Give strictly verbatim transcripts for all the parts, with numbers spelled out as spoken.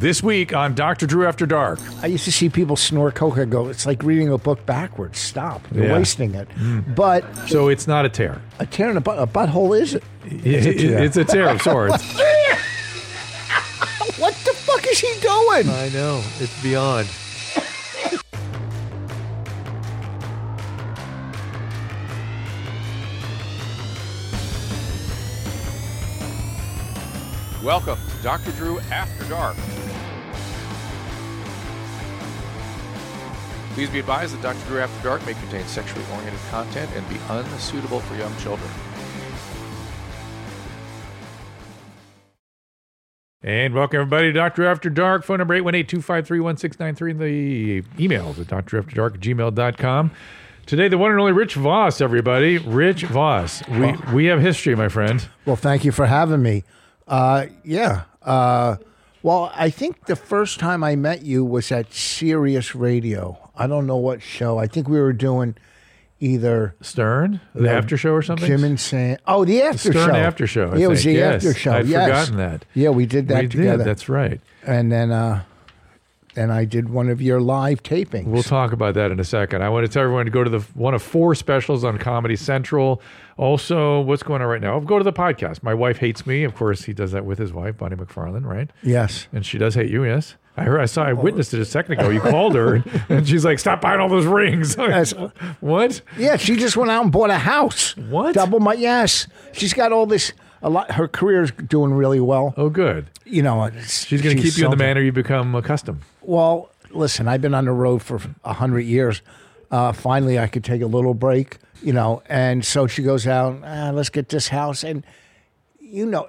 This week on Doctor Drew After Dark. I used to see people snort coca go, it's like reading a book backwards. Stop. You're yeah. wasting it. Mm. But So it, it's not a tear. A tear in a, butt, a butthole is it? It's it, a tear. It's a tear of sorts. What the fuck is he doing? I know. It's beyond. Welcome to Doctor Drew After Dark. Please be advised that Doctor Drew After Dark may contain sexually oriented content and be unsuitable for young children. And welcome everybody to Doctor After Dark. Phone number eight one eight, two five three, one six nine three and the emails at D R After Dark at gmail dot com. Today, the one and only Rich Vos, everybody. Rich Vos. We, we have history, my friend. Well, thank you for having me. Uh, yeah. Uh, well, I think the first time I met you was at Sirius Radio. I don't know what show. I think we were doing either Stern, the, the after show or something. Jim and Sam. Oh, the after the Stern show. After show. I it was think. the yes. after show. I'd yes. forgotten that. Yeah, we did that we together. Did. That's right. And then, uh, and I did one of your live tapings. We'll talk about that in a second. I want to tell everyone to go to the one of four specials on Comedy Central. Also, what's going on right now? Go to the podcast. My wife hates me. Of course, he does that with his wife, Bonnie McFarlane, right? Yes. And she does hate you, yes? I heard. I saw. I witnessed it a second ago. You called her, and she's like, "Stop buying all those rings." Like, what? Yeah, she just went out and bought a house. What? Double my yes. She's got all this. A lot. Her career's doing really well. Oh, good. You know, she's going to keep you in the manner you become accustomed. Well, listen, I've been on the road for a hundred years. Uh, finally, I could take a little break. You know, and so she goes out. Ah, let's get this house, and you know.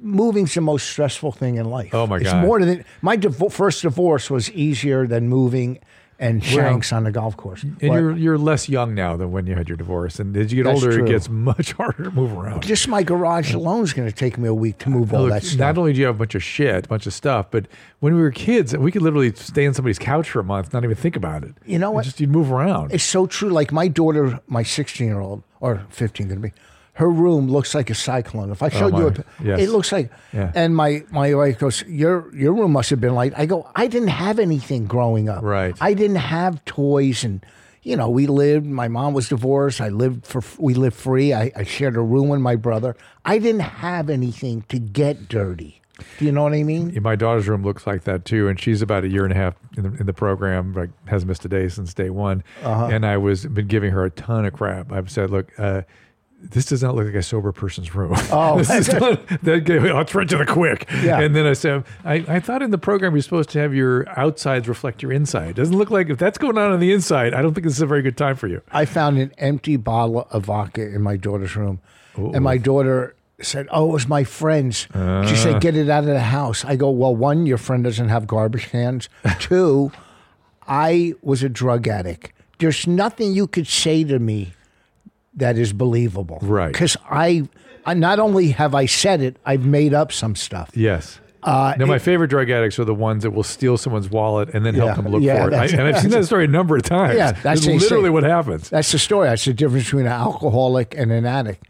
Moving's the most stressful thing in life. Oh my god! It's more than my div- first divorce was easier than moving and shanks well, on the golf course. And but, you're you're less young now than when you had your divorce. And as you get older, true. it gets much harder to move around. Just my garage alone is going to take me a week to move now, all look, that stuff. Not only do you have a bunch of shit, a bunch of stuff, but when we were kids, we could literally stay on somebody's couch for a month, not even think about it. You know what? And just you'd move around. It's so true. Like my daughter, my sixteen year old or fifteen going to be. Her room looks like a cyclone. If I showed oh you, a, yes. it looks like. Yeah. And my, my wife goes, your your room must have been like. I go, I didn't have anything growing up. Right. I didn't have toys, and you know, we lived. My mom was divorced. I lived for. We lived free. I, I shared a room with my brother. I didn't have anything to get dirty. Do you know what I mean? My daughter's room looks like that too, and she's about a year and a half in the, in the program. Like hasn't missed a day since day one. Uh-huh. And I was been giving her a ton of crap. I've said, look. Uh, This does not look like a sober person's room. Oh, this is not, that gave, I'll turn to the quick. Yeah. And then I said, I, I thought in the program you're supposed to have your outsides reflect your inside. It doesn't look like if that's going on on the inside, I don't think this is a very good time for you. I found an empty bottle of vodka in my daughter's room. Ooh. And my daughter said, oh, it was my friend's. Uh. She said, get it out of the house. I go, well, one, your friend doesn't have garbage cans. Two, I was a drug addict. There's nothing you could say to me that is believable. Right. Because I, I, not only have I said it, I've made up some stuff. Yes. Uh, now, my it, favorite drug addicts are the ones that will steal someone's wallet and then yeah, help them look yeah, for it. I, and I've seen that story a number of times. Yeah, that's literally what happens. That's the story. That's the difference between an alcoholic and an addict.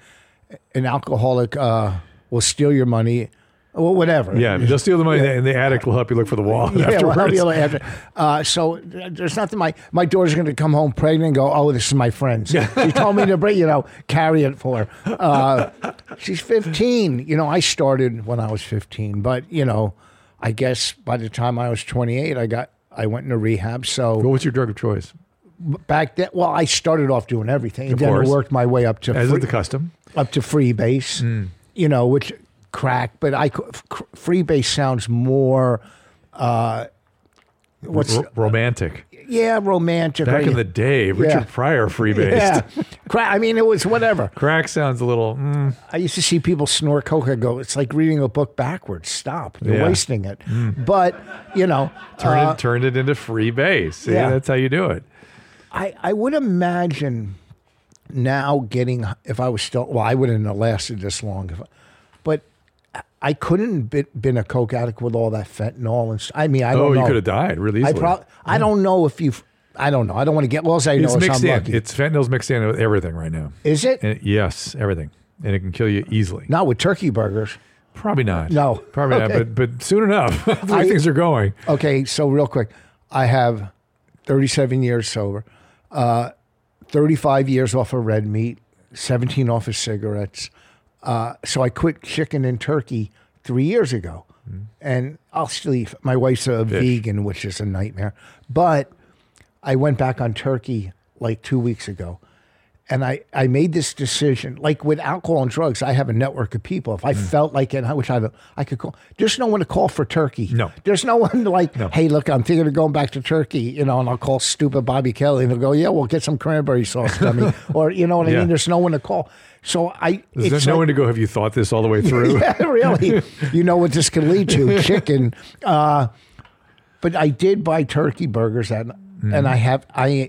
An alcoholic uh, will steal your money, well, whatever. Yeah, they'll steal the money, yeah. and the addict will help you look for the wallet yeah, afterwards. We'll help you after. uh, so there's nothing. My my daughter's going to come home pregnant and go, oh, this is my friend's. Yeah. She told me to bring, you know, carry it for her. Uh, she's fifteen. You know, I started when I was fifteen, but you know, I guess by the time I was twenty-eight, I got I went into rehab. So what was your drug of choice? Back then, well, I started off doing everything, and then I worked my way up to as free, is the custom up to freebase. Mm. You know, which. Crack, but I freebase sounds more uh, what's R- romantic. Yeah, romantic. Back right? in the day, Richard yeah. Pryor freebased. Yeah. Crack. I mean, it was whatever. Crack sounds a little. Mm. I used to see people snort coca. Go, it's like reading a book backwards. Stop, you're yeah. wasting it. Mm. But you know, turn uh, it, turn it into freebase. Yeah. yeah, that's how you do it. I I would imagine now getting if I was still well, I wouldn't have lasted this long if. I, but I couldn't have been a coke addict with all that fentanyl and stuff. I mean, I don't oh, know. Oh, you could have died really easily. I, pro- yeah. I don't know if you've... I don't know. I don't want to get... Well, as I know, it's, it's mixed in. It's fentanyl's mixed in with everything right now. Is it? And it? Yes, everything. And it can kill you easily. Not with turkey burgers. Probably not. No. Probably okay. not, but but soon enough. The way I, things are going. Okay, so real quick. I have thirty-seven years sober, uh, thirty-five years off of red meat, seventeen off of cigarettes. Uh, so I quit chicken and turkey three years ago. Mm-hmm. And I'll still eat. My wife's a Fish. vegan, which is a nightmare. But I went back on turkey like two weeks ago. And I, I made this decision, like with alcohol and drugs, I have a network of people. If I mm. felt like it, which I, I could call, there's no one to call for turkey. No. There's no one to like, no. hey, look, I'm thinking of going back to turkey, you know, and I'll call stupid Bobby Kelly and he'll go, yeah, we'll get some cranberry sauce, dummy. Or, you know what yeah. I mean? There's no one to call. So I. There's it's no like, one to go, have you thought this all the way through? Yeah, really. You know what this could lead to, chicken. Uh, but I did buy turkey burgers and, mm. and I have, I.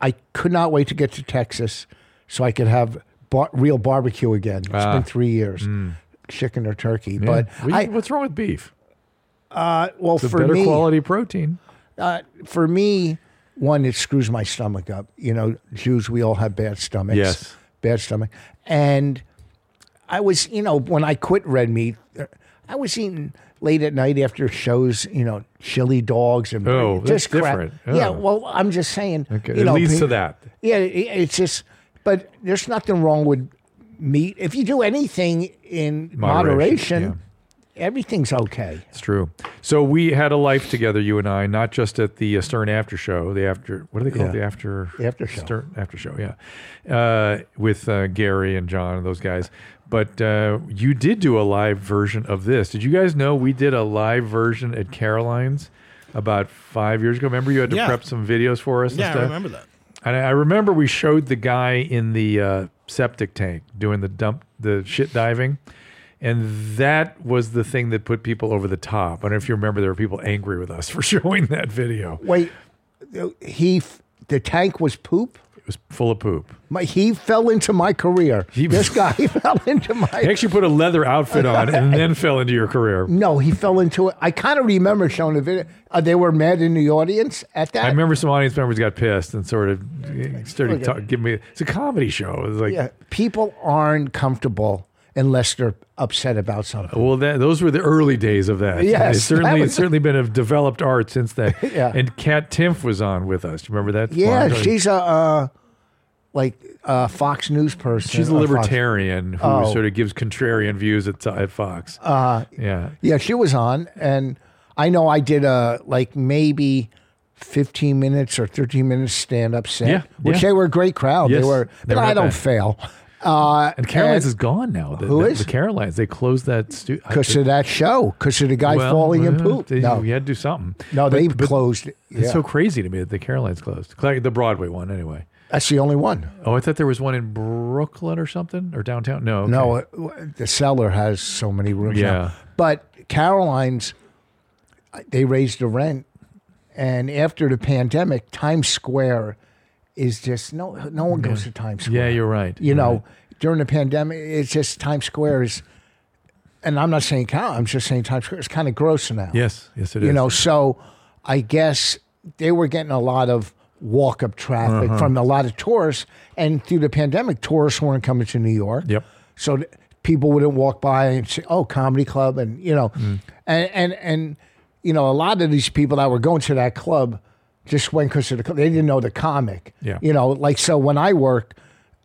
I could not wait to get to Texas so I could have bar- real barbecue again. It's ah, been three years, mm. chicken or turkey. Yeah. But what you, I, what's wrong with beef? Uh, well, it's for better me, quality protein. Uh, for me, one, it screws my stomach up. You know, Jews, we all have bad stomachs. Yes, bad stomach. And I was, you know, when I quit red meat, I was eating late at night after shows, you know, chili dogs and oh, just that's crap. Different. Oh. Yeah, well, I'm just saying. Okay. You it know, leads people, to that. Yeah, it, it's just, but there's nothing wrong with meat. If you do anything in moderation, moderation yeah. everything's okay. It's true. So we had a life together, you and I, not just at the uh, Stern After Show, the after, what do they call yeah. it? The After the After Show. Stern After Show, yeah. Uh, with uh, Gary and John and those guys. But uh, you did do a live version of this. Did you guys know we did a live version at Caroline's about five years ago? Remember you had to yeah. prep some videos for us yeah, and stuff? Yeah, I remember that. And I remember we showed the guy in the uh, septic tank doing the dump, the shit diving. And that was the thing that put people over the top. I don't know if you remember, there were people angry with us for showing that video. Wait, he, the tank was poop? It was full of poop. My, he fell into my career. He, this guy fell into my... He actually put a leather outfit on and then fell into your career. No, he fell into it. I kind of remember showing the video. Uh, they were mad in the audience at that. I remember some audience members got pissed and sort of started okay. talking. Give me, it's a comedy show. It's like yeah, people aren't comfortable unless they're upset about something. Well, that, those were the early days of that. Yes. It's certainly, was, it's certainly been a developed art since then. Yeah. And Kat Timpf was on with us. Do you remember that? Yeah, blonde? she's a uh, like a Fox News person. She's a libertarian who oh. sort of gives contrarian views at, at Fox. Uh, yeah. Yeah, she was on. And I know I did a, like maybe... fifteen minutes or thirteen minutes stand-up set, yeah, which yeah. they were a great crowd. Yes, they were, but I don't bad. fail. Uh, and Caroline's and, is gone now. The, who the, is? The Caroline's. They closed that studio. Because of that show. Because of the guy well, falling uh, in poop. They, no. You had to do something. No, they closed it. Yeah. It's so crazy to me that the Caroline's closed. The Broadway one, anyway. That's the only one. Oh, I thought there was one in Brooklyn or something? Or downtown? No. Okay. No, it, the Cellar has so many rooms yeah. now. But Caroline's, they raised the rent. And after the pandemic, Times Square is just, no no one goes to Times Square. Yeah, you're right. You you're know, right. during the pandemic, it's just Times Square is, and I'm not saying count, I'm just saying Times Square is kind of gross now. Yes, yes it you is. You know, so I guess they were getting a lot of walk-up traffic uh-huh. from a lot of tourists. And through the pandemic, tourists weren't coming to New York. Yep. So th- people wouldn't walk by and say, oh, comedy club, and, you know, mm. and and and... You know, a lot of these people that were going to that club just went because of the club. They didn't know the comic. Yeah. You know, like, so when I work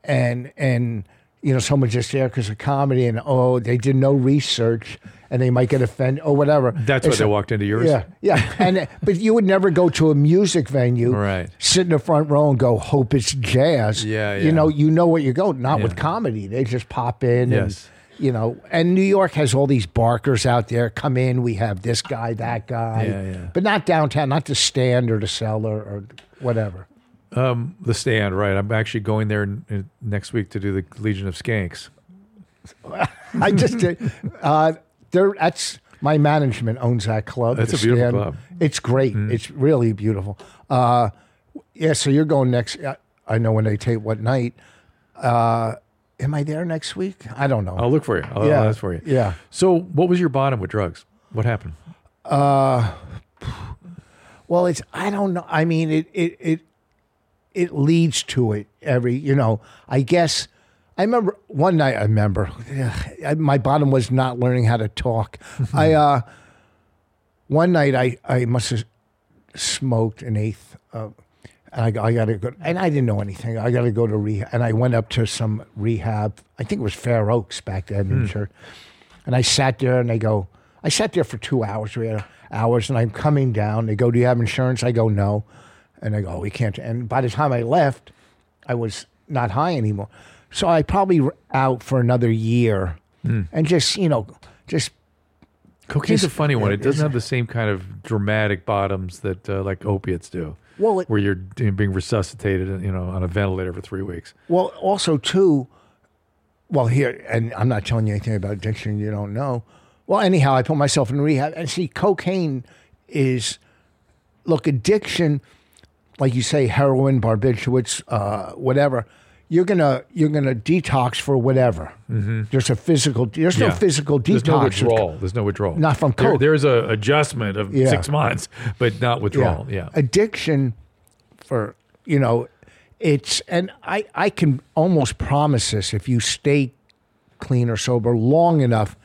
and, and you know, someone's just there because of comedy and, oh, they did no research and they might get offended or whatever. That's why so, they walked into yours. Yeah, yeah. And but you would never go to a music venue, right. sit in the front row and go, hope it's jazz. Yeah, yeah. You know, you know what you go, not yeah. with comedy. They just pop in yes. and... You know, and New York has all these barkers out there. Come in, we have this guy, that guy. Yeah, yeah. But not downtown, not the Stand or the Cellar or whatever. Um, the Stand, right. I'm actually going there in, in, next week to do the Legion of Skanks. I just did. Uh, that's, my management owns that club. That's a beautiful Stand. club. It's great. Mm. It's really beautiful. Uh, yeah, so you're going next. I, I know when they tape what night. Uh Am I there next week? I don't know. I'll look for you. I'll yeah. ask for you. Yeah. So what was your bottom with drugs? What happened? Uh, well, it's, I don't know. I mean, it, it, it, it leads to it every, you know, I guess I remember one night, I remember, ugh, my bottom was not learning how to talk. Mm-hmm. I uh, one night, I, I must have smoked an eighth of, and I, I got to go, and I didn't know anything. I got to go to rehab, and I went up to some rehab. I think it was Fair Oaks back then, mm. in church. And I sat there, and they go, I sat there for two hours, we had hours, and I'm coming down. They go, do you have insurance? I go, no. And I go, oh, we can't. And by the time I left, I was not high anymore. So I probably were out for another year, mm. and just, you know, just. Cocaine's a funny one. It doesn't have the same kind of dramatic bottoms that uh, like opiates do. Well, it, where you're being resuscitated, you know, on a ventilator for three weeks. Well, also too, well here, and I'm not telling you anything about addiction you don't know. Well, anyhow, I put myself in rehab, and see, cocaine is, look, addiction, like you say, heroin, barbiturates, uh, whatever. You're gonna you're gonna detox for whatever. Mm-hmm. There's a physical. There's yeah. no physical detox. There's no withdrawal. There's no withdrawal. Not from coke. There, there's a adjustment of yeah. six months, but not withdrawal. Yeah. yeah. Addiction, for you know, it's and I I can almost promise this: if you stay clean or sober long enough,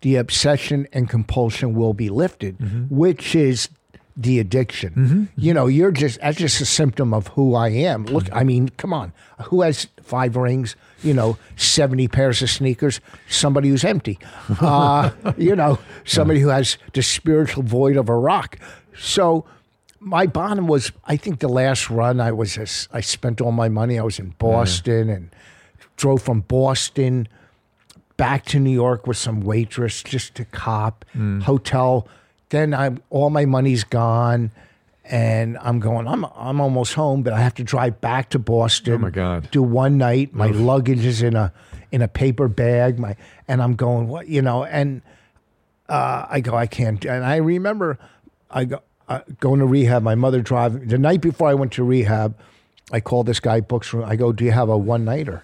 the obsession and compulsion will be lifted, mm-hmm. which is the addiction. Mm-hmm. You know, you're just, that's just a symptom of who I am. Look, I mean, come on. Who has five rings, you know, seventy pairs of sneakers? Somebody who's empty. Uh, you know, somebody who has the spiritual void of a rock. So my bottom was, I think the last run I was, I spent all my money. I was in Boston mm. and drove from Boston back to New York with some waitress just to cop, mm. hotel. Then I'm all my money's gone, and I'm going. I'm I'm almost home, but I have to drive back to Boston. Oh my God! Do one night. My Oof. luggage is in a in a paper bag. My and I'm going. What you know? And uh, I go. I can't. And I remember I go uh, going to rehab. My mother driving the night before I went to rehab. I called this guy books room. I go, do you have a one nighter?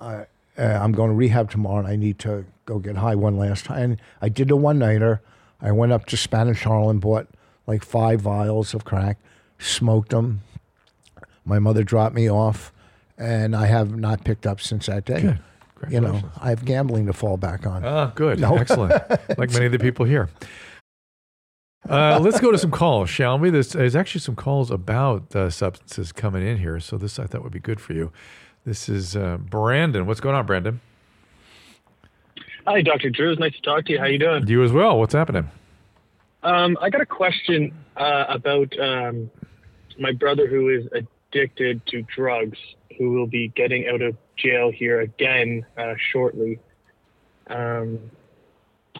Uh, uh, I'm going to rehab tomorrow, and I need to go get high one last time. And I did the one nighter. I went up to Spanish Harlem, bought like five vials of crack, smoked them. My mother dropped me off, and I have not picked up since that day. Good. You know, I have gambling to fall back on. Ah, good. No? Excellent. Like many of the people here. Uh, let's go to some calls, shall we? There's, there's actually some calls about uh, substances coming in here, so this I thought would be good for you. This is uh, Brandon. What's going on, Brandon? Hi, Doctor Drew. It's nice to talk to you. How you doing? You as well. What's happening? Um, I got a question uh, about um, my brother who is addicted to drugs, who will be getting out of jail here again uh, shortly. Um,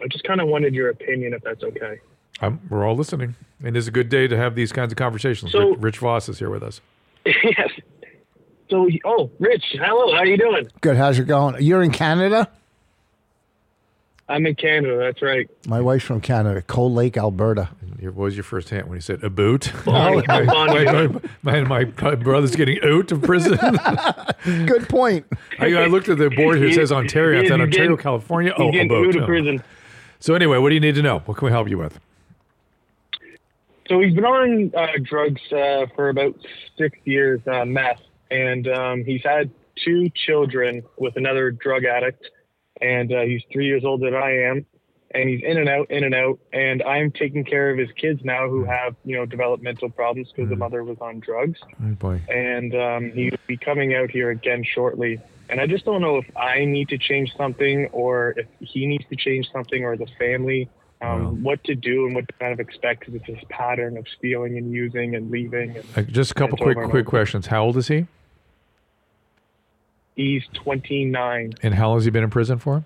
I just kind of wanted your opinion, if that's okay. Um, we're all listening. And it's a good day to have these kinds of conversations. So, Rich, Rich Vos is here with us. Yes. So, oh, Rich, hello. How you doing? Good. How's it going? You're in Canada? I'm in Canada, that's right. My wife's from Canada, Cold Lake, Alberta. What was your first hint when you said, a boot? Oh, my, my, my, my brother's getting out of prison. Good point. I, I looked at the board here, it says Ontario. I thought Ontario, getting, California. Oh, a boot. Out of prison. So anyway, what do you need to know? What can we help you with? So he's been on uh, drugs uh, for about six years, uh, meth. And um, he's had two children with another drug addict. And uh, he's three years older than I am, and he's in and out, in and out. And I'm taking care of his kids now who have, you know, developmental problems because mm. the mother was on drugs. Oh boy. And um, he'll be coming out here again shortly. And I just don't know if I need to change something or if he needs to change something or the family, um, wow. what to do and what to kind of expect because it's this pattern of stealing and using and leaving. And, uh, just a couple quick quick questions. How old is he? He's twenty-nine. And how long has he been in prison for?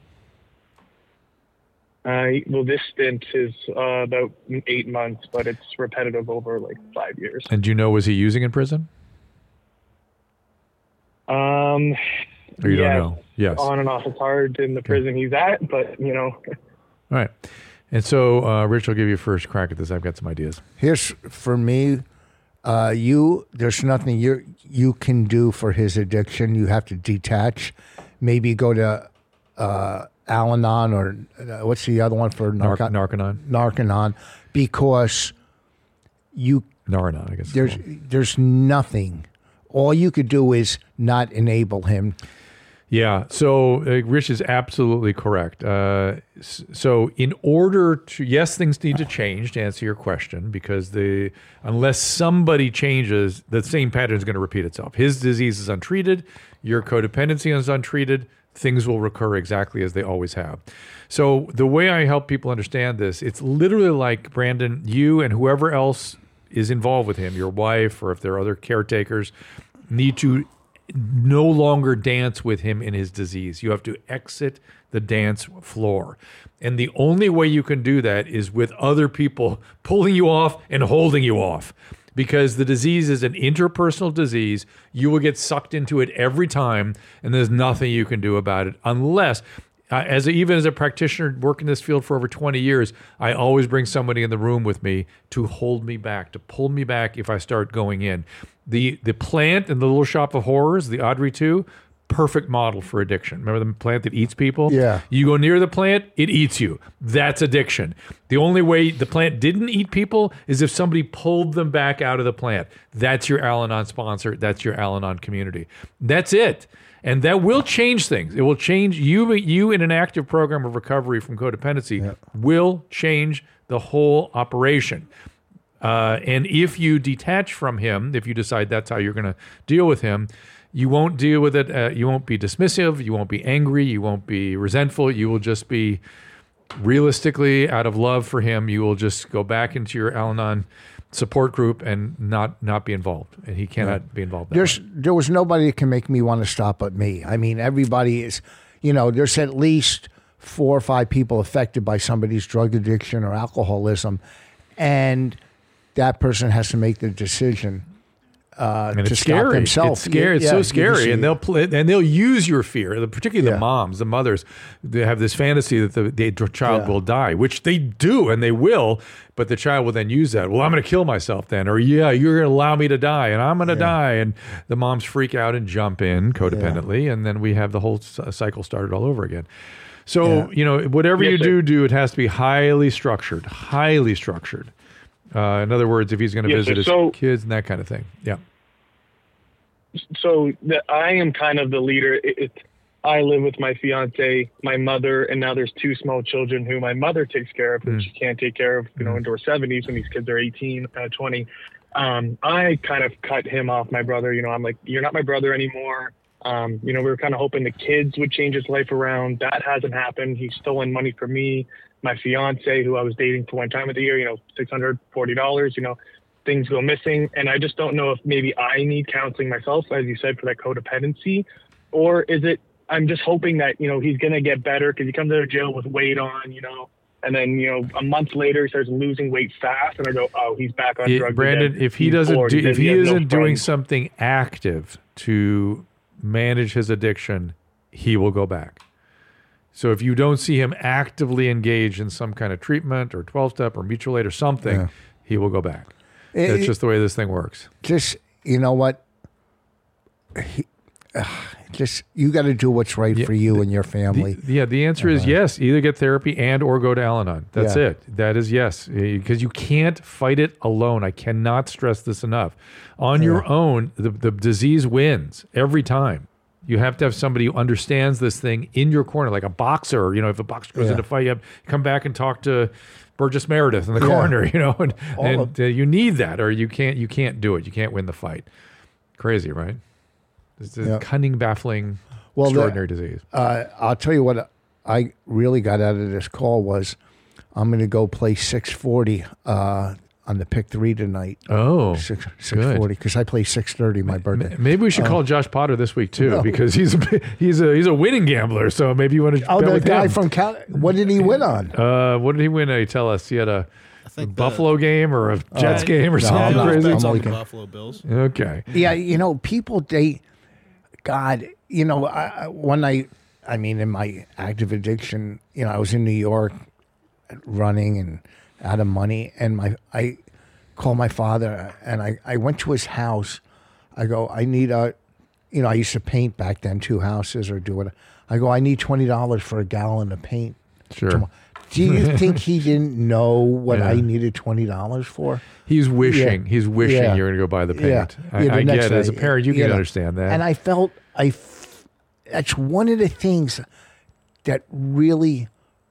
Uh, well, this stint is uh, about eight months, but it's repetitive over like five years. And do you know, was he using in prison? Um, or you yes. don't know? Yes. On and off. It's hard in the okay. prison he's at, but you know. All right. And so, uh, Rich, I'll give you a first crack at this. I've got some ideas. Here's, for me... Uh, you, there's nothing you you can do for his addiction. You have to detach. Maybe go to uh, Al-Anon or uh, what's the other one for Narca- Narcanon? Narcanon, because you Narcanon, I guess. There's there's nothing. All you could do is not enable him. Yeah, so uh, Rich is absolutely correct. Uh, so in order to, yes, things need to change to answer your question, because the unless somebody changes, the same pattern is going to repeat itself. His disease is untreated, your codependency is untreated, things will recur exactly as they always have. So the way I help people understand this, it's literally like, Brandon, you and whoever else is involved with him, your wife, or if there are other caretakers, need to no longer dance with him in his disease. You have to exit the dance floor. And the only way you can do that is with other people pulling you off and holding you off, because the disease is an interpersonal disease. You will get sucked into it every time, and there's nothing you can do about it unless... Uh, as a, even as a practitioner working this field for over twenty years, I always bring somebody in the room with me to hold me back, to pull me back if I start going in. The the plant in the Little Shop of Horrors, the Audrey two, perfect model for addiction. Remember the plant that eats people? Yeah. You go near the plant, it eats you. That's addiction. The only way the plant didn't eat people is if somebody pulled them back out of the plant. That's your Al-Anon sponsor. That's your Al-Anon community. That's it. And that will change things. It will change you. You in an active program of recovery from codependency yep. will change the whole operation. Uh, and if you detach from him, if you decide that's how you're going to deal with him, you won't deal with it. Uh, you won't be dismissive. You won't be angry. You won't be resentful. You will just be realistically out of love for him. You will just go back into your Al-Anon support group and not not be involved, and he cannot yeah. be involved. There's way. There was nobody that can make me want to stop but me. I mean, everybody is, you know, there's at least four or five people affected by somebody's drug addiction or alcoholism, and that person has to make the decision uh, and to it's stop scary. Themselves. It's scary. It's yeah, so scary, and they'll play, and they'll use your fear. Particularly yeah. the moms, the mothers, they have this fantasy that the, the child yeah. will die, which they do, and they will. But the child will then use that. Well, I'm going to kill myself then. Or, yeah, you're going to allow me to die, and I'm going to yeah. die. And the moms freak out and jump in codependently, yeah. and then we have the whole cycle started all over again. So, yeah. you know, whatever yes, you do, do, it has to be highly structured, highly structured. Uh, in other words, if he's going to yes, visit his so, kids and that kind of thing. Yeah. So the, I am kind of the leader. It, it, I live with my fiance, my mother, and now there's two small children who my mother takes care of, mm. and she can't take care of, you know, into her seventies when these kids are eighteen, twenty. Um, I kind of cut him off, my brother. You know, I'm like, you're not my brother anymore. Um, you know, we were kind of hoping the kids would change his life around. That hasn't happened. He's stolen money from me. My fiance, who I was dating for one time of the year, you know, six hundred forty dollars, you know, things go missing. And I just don't know if maybe I need counseling myself, as you said, for that codependency, or is it, I'm just hoping that, you know, he's going to get better because he comes out of jail with weight on, you know, and then, you know, a month later he starts losing weight fast and I go, oh, he's back on it, drugs. Brandon, if he doesn't, bored, do, if he, he isn't no doing something active to manage his addiction, he will go back. So if you don't see him actively engaged in some kind of treatment or twelve-step or mutual aid or something, yeah. he will go back. It, That's just the way this thing works. Just, you know what? He, uh, just, you got to do what's right yeah, for you the, and your family. The, yeah, the answer uh, is yes. Either get therapy and or go to Al-Anon. That's yeah. it. That is yes. Because you can't fight it alone. I cannot stress this enough. On yeah. your own, the, the disease wins every time. You have to have somebody who understands this thing in your corner, like a boxer. You know, if a boxer goes yeah. into a fight, you have to come back and talk to Burgess Meredith in the yeah. corner. You know, and, and uh, you need that, or you can't. You can't do it. You can't win the fight. Crazy, right? It's a yeah. cunning, baffling, well, extraordinary the, disease. Uh, I'll tell you what I really got out of this call was, I'm going to go play six forty uh, on the pick three tonight. Oh, six six forty because I play six thirty my birthday. Maybe we should um, call Josh Potter this week too no. because he's a he's a he's a winning gambler. So maybe you want to. Oh, bet the with guy him. From Cal. What did he win on? Uh, what did he win? He tell us he had a, a Buffalo the, game or a Jets uh, game or no, something no, crazy. It's on the Buffalo Bills. Okay. Yeah, you know, people they, God, you know, I, one night, I mean, in my active addiction, you know, I was in New York, running and. Out of money, and my I called my father, and I, I went to his house. I go, I need a, you know, I used to paint back then, two houses or do it. I go, I need twenty dollars for a gallon of paint. Sure. Tomorrow. Do you think he didn't know what yeah. I needed twenty dollars for? He's wishing. Yeah. He's wishing yeah. you were going to go buy the paint. Yeah. I, yeah, the I get it. As a parent, you, you can know. Understand that. And I felt, I, that's one of the things that really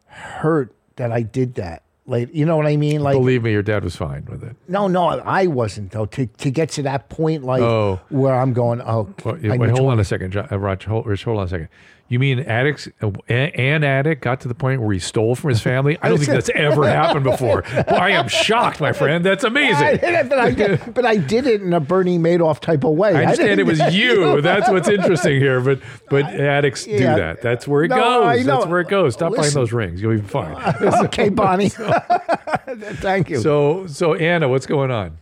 hurt that I did that. Like, you know what I mean? Like, believe me, your dad was fine with it. No, no, I wasn't though. To to get to that point, like oh. where I'm going, oh, well, wait, wait hold on a second, John, uh, Rich, hold, Rich, hold on a second. You mean addicts? Uh, an addict got to the point where he stole from his family? I don't think that's ever happened before. Well, I am shocked, my friend. That's amazing. I did it, but, I did, but I did it in a Bernie Madoff type of way. I understand I it was you. That's what's interesting here. But but addicts yeah. do that. That's where it no, goes. That's where it goes. Stop Listen. buying those rings. You'll be fine. Okay, Bonnie. Thank you. So so Anna, what's going on?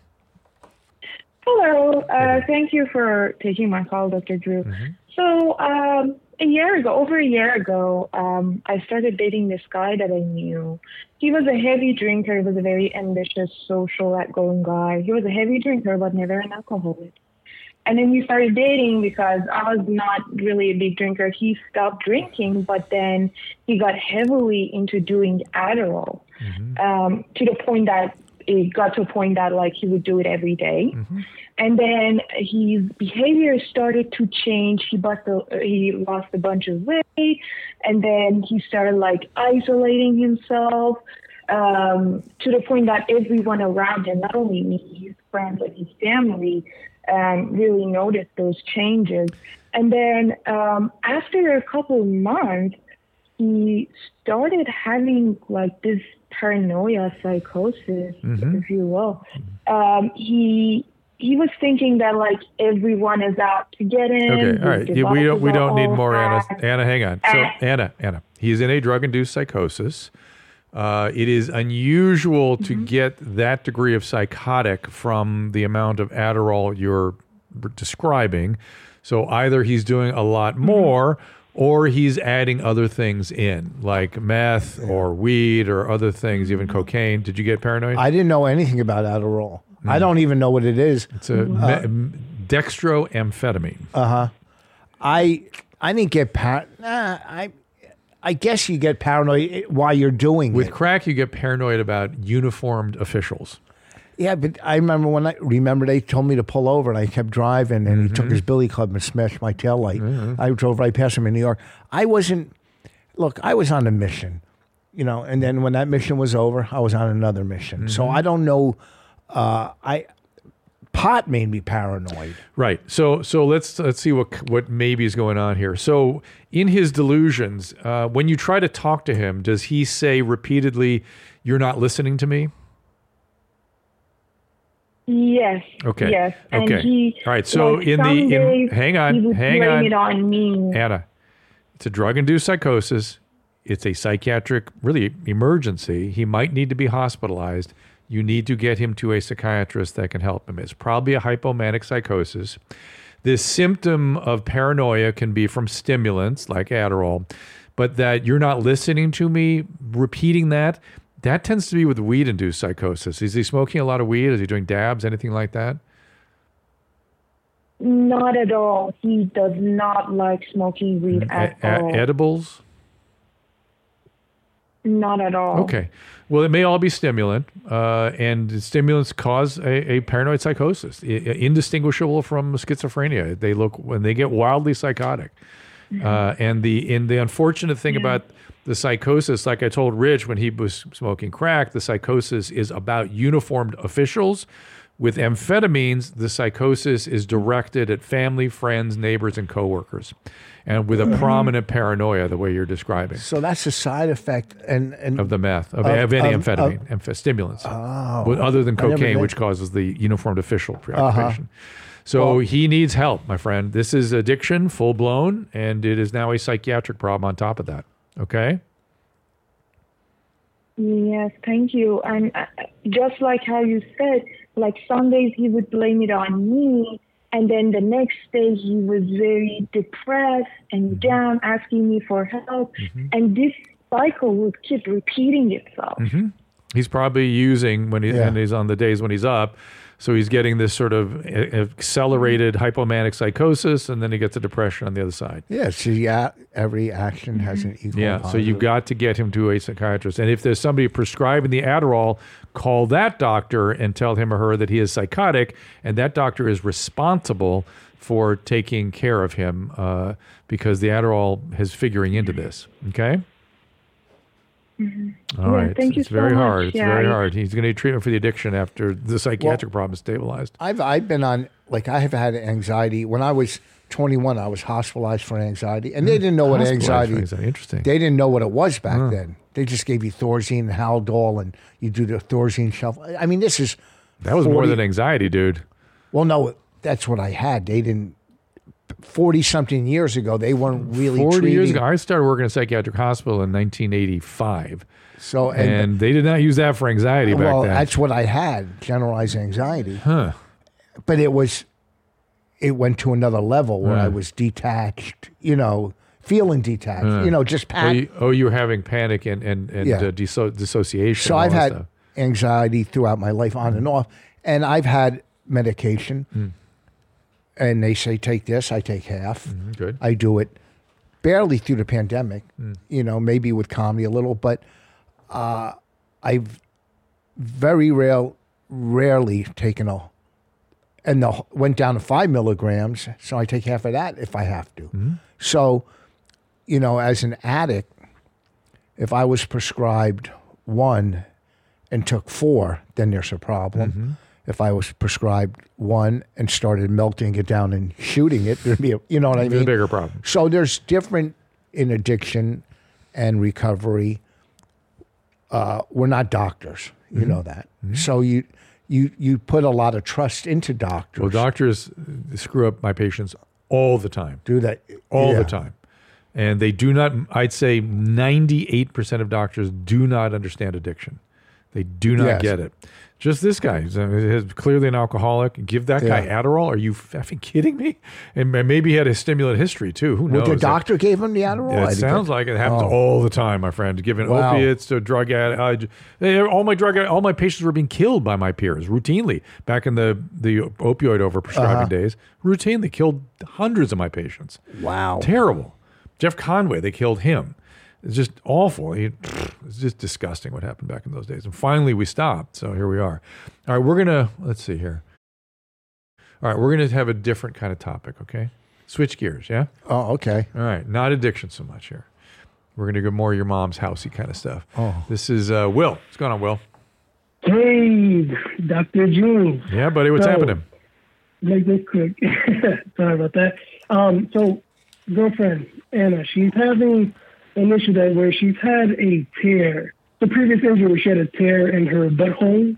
Hello. Uh, thank you for taking my call, Doctor Drew. Mm-hmm. So um, a year ago, over a year ago, um, I started dating this guy that I knew. He was a heavy drinker. He was a very ambitious, social, outgoing guy. He was a heavy drinker, but never an alcoholic. And then we started dating because I was not really a big drinker. He stopped drinking, but then he got heavily into doing Adderall mm-hmm. um, to the point that it got to a point that like he would do it every day. Mm-hmm. And then his behavior started to change. He bought the, he lost a bunch of weight, and then he started like isolating himself um, to the point that everyone around him, not only me, his friends, but his family, um, really noticed those changes. And then um, after a couple of months, he started having like this paranoia psychosis, mm-hmm. if you will. Um, he he was thinking that like everyone is out to get him. Okay, all right. Yeah, we don't we don't need more Anna. Anna, hang on. So Anna, Anna, he's in a drug-induced psychosis. Uh, it is unusual to mm-hmm. get that degree of psychotic from the amount of Adderall you're describing. So either he's doing a lot more. Mm-hmm. Or he's adding other things in, like meth or weed or other things, even cocaine. Did you get paranoid? I didn't know anything about Adderall. Mm. I don't even know what it is. It's a uh, me- dextroamphetamine. Uh huh. I I didn't get par. Nah, I I guess you get paranoid while you're doing With it. With crack, you get paranoid about uniformed officials. Yeah, but I remember when I remember they told me to pull over, and I kept driving, and mm-hmm. he took his billy club and smashed my taillight. Mm-hmm. I drove right past him in New York. I wasn't, look, I was on a mission, you know, and then when that mission was over, I was on another mission. Mm-hmm. So I don't know, uh, I pot made me paranoid. Right. So so let's let's see what what maybe is going on here. So in his delusions, uh, when you try to talk to him, does he say repeatedly, "You're not listening to me"? Yes. Okay. Yes. And okay. He, all right. So like in the in, hang on, hang on. It on me. Anna, it's a drug-induced psychosis. It's a psychiatric, really, emergency. He might need to be hospitalized. You need to get him to a psychiatrist that can help him. It's probably a hypomanic psychosis. This symptom of paranoia can be from stimulants like Adderall, but that "you're not listening to me," repeating that. That tends to be with weed-induced psychosis. Is he smoking a lot of weed? Is he doing dabs, anything like that? Not at all. He does not like smoking weed at a- all. Edibles? Not at all. Okay. Well, it may all be stimulant, uh, and stimulants cause a, a paranoid psychosis, I- indistinguishable from schizophrenia. They look when they get wildly psychotic. Uh, and the in the unfortunate thing yeah. about the psychosis, like I told Rich when he was smoking crack, the psychosis is about uniformed officials. With amphetamines, the psychosis is directed at family, friends, neighbors, and coworkers, and with a mm-hmm. prominent paranoia, the way you're describing. So that's a side effect and, and of the meth, of, of, of any of, amphetamine, of, amph- stimulants, oh, but other than cocaine, which causes the uniformed official preoccupation. Uh-huh. So he needs help, my friend. This is addiction, full-blown, and it is now a psychiatric problem on top of that. Okay? Yes, thank you. And uh, just like how you said, like some days he would blame it on me, and then the next day he was very depressed and mm-hmm. down, asking me for help. Mm-hmm. And this cycle would keep repeating itself. Mm-hmm. He's probably using, when he, yeah. and he's on the days when he's up, so he's getting this sort of accelerated hypomanic psychosis, and then he gets a depression on the other side. Yeah, so yeah, every action has an equal. Yeah, positive. So you've got to get him to a psychiatrist. And if there's somebody prescribing the Adderall, call that doctor and tell him or her that he is psychotic, and that doctor is responsible for taking care of him uh, because the Adderall is figuring into this, okay? Mm-hmm. All yeah, right. Thank it's, you it's so very much. hard. It's yeah, very yeah. hard. He's going to need treatment for the addiction after the psychiatric well, problem is stabilized. I've I've been on, like, I have had anxiety. When I was twenty-one, I was hospitalized for anxiety, and they didn't know what anxiety, anxiety. Interesting. They didn't know what it was back mm. then. They just gave you Thorazine and Haldol, and you do the Thorazine shuffle. I mean, this is that was forty more than anxiety, dude. Well, no, that's what I had. They didn't. forty-something years ago, they weren't really forty treating. Years ago, I started working at a psychiatric hospital in nineteen eighty-five. So, and, and they did not use that for anxiety back well, then. Well, that's what I had, generalized anxiety. Huh. But it was, it went to another level where uh. I was detached, you know, feeling detached, uh. you know, just panic. Oh, you, oh, you were having panic and, and, and yeah. uh, disso- dissociation. So I've had stuff. anxiety throughout my life on mm. and off, and I've had medication. Mm. And they say, take this, I take half. Mm-hmm, good. I do it barely through the pandemic, mm. you know, maybe with comedy a little, but uh, I've very rare, rarely taken a, and the, went down to five milligrams, so I take half of that if I have to. Mm-hmm. So, you know, as an addict, if I was prescribed one and took four, then there's a problem. Mm-hmm. If I was prescribed one and started melting it down and shooting it, there'd be a, you know what I mean? There's a bigger problem. So there's different in addiction and recovery. Uh, we're not doctors, you mm-hmm. know that. Mm-hmm. So you you you put a lot of trust into doctors. Well, doctors screw up my patients all the time. Do that all yeah. the time, and they do not. I'd say ninety-eight percent of doctors do not understand addiction. They do not yes. get it. Just this guy is clearly an alcoholic. Give that yeah. guy Adderall? Are you effing kidding me? And maybe he had a stimulant history too. Who knows? Well, the doctor that, gave him the Adderall? Yeah, it I sounds like it happens oh. all the time, my friend. Giving wow. opiates to drug addicts. All my drug all my patients were being killed by my peers routinely back in the, the opioid overprescribing uh-huh. days. Routinely killed hundreds of my patients. Wow. Terrible. Jeff Conway, they killed him. It's just awful. It, it's just disgusting what happened back in those days. And finally we stopped. So here we are. All right, we're going to, let's see here. All right, we're going to have a different kind of topic, okay? Switch gears, yeah? Oh, okay. All right, not addiction so much here. We're going to go more your mom's housey kind of stuff. Oh. This is uh, Will. What's going on, Will? Hey, Doctor Drew. Yeah, buddy, what's so, happening? Make this quick. Sorry about that. Um, so, girlfriend, Anna, she's having an issue that where she's had a tear. The previous injury, she had a tear in her butthole.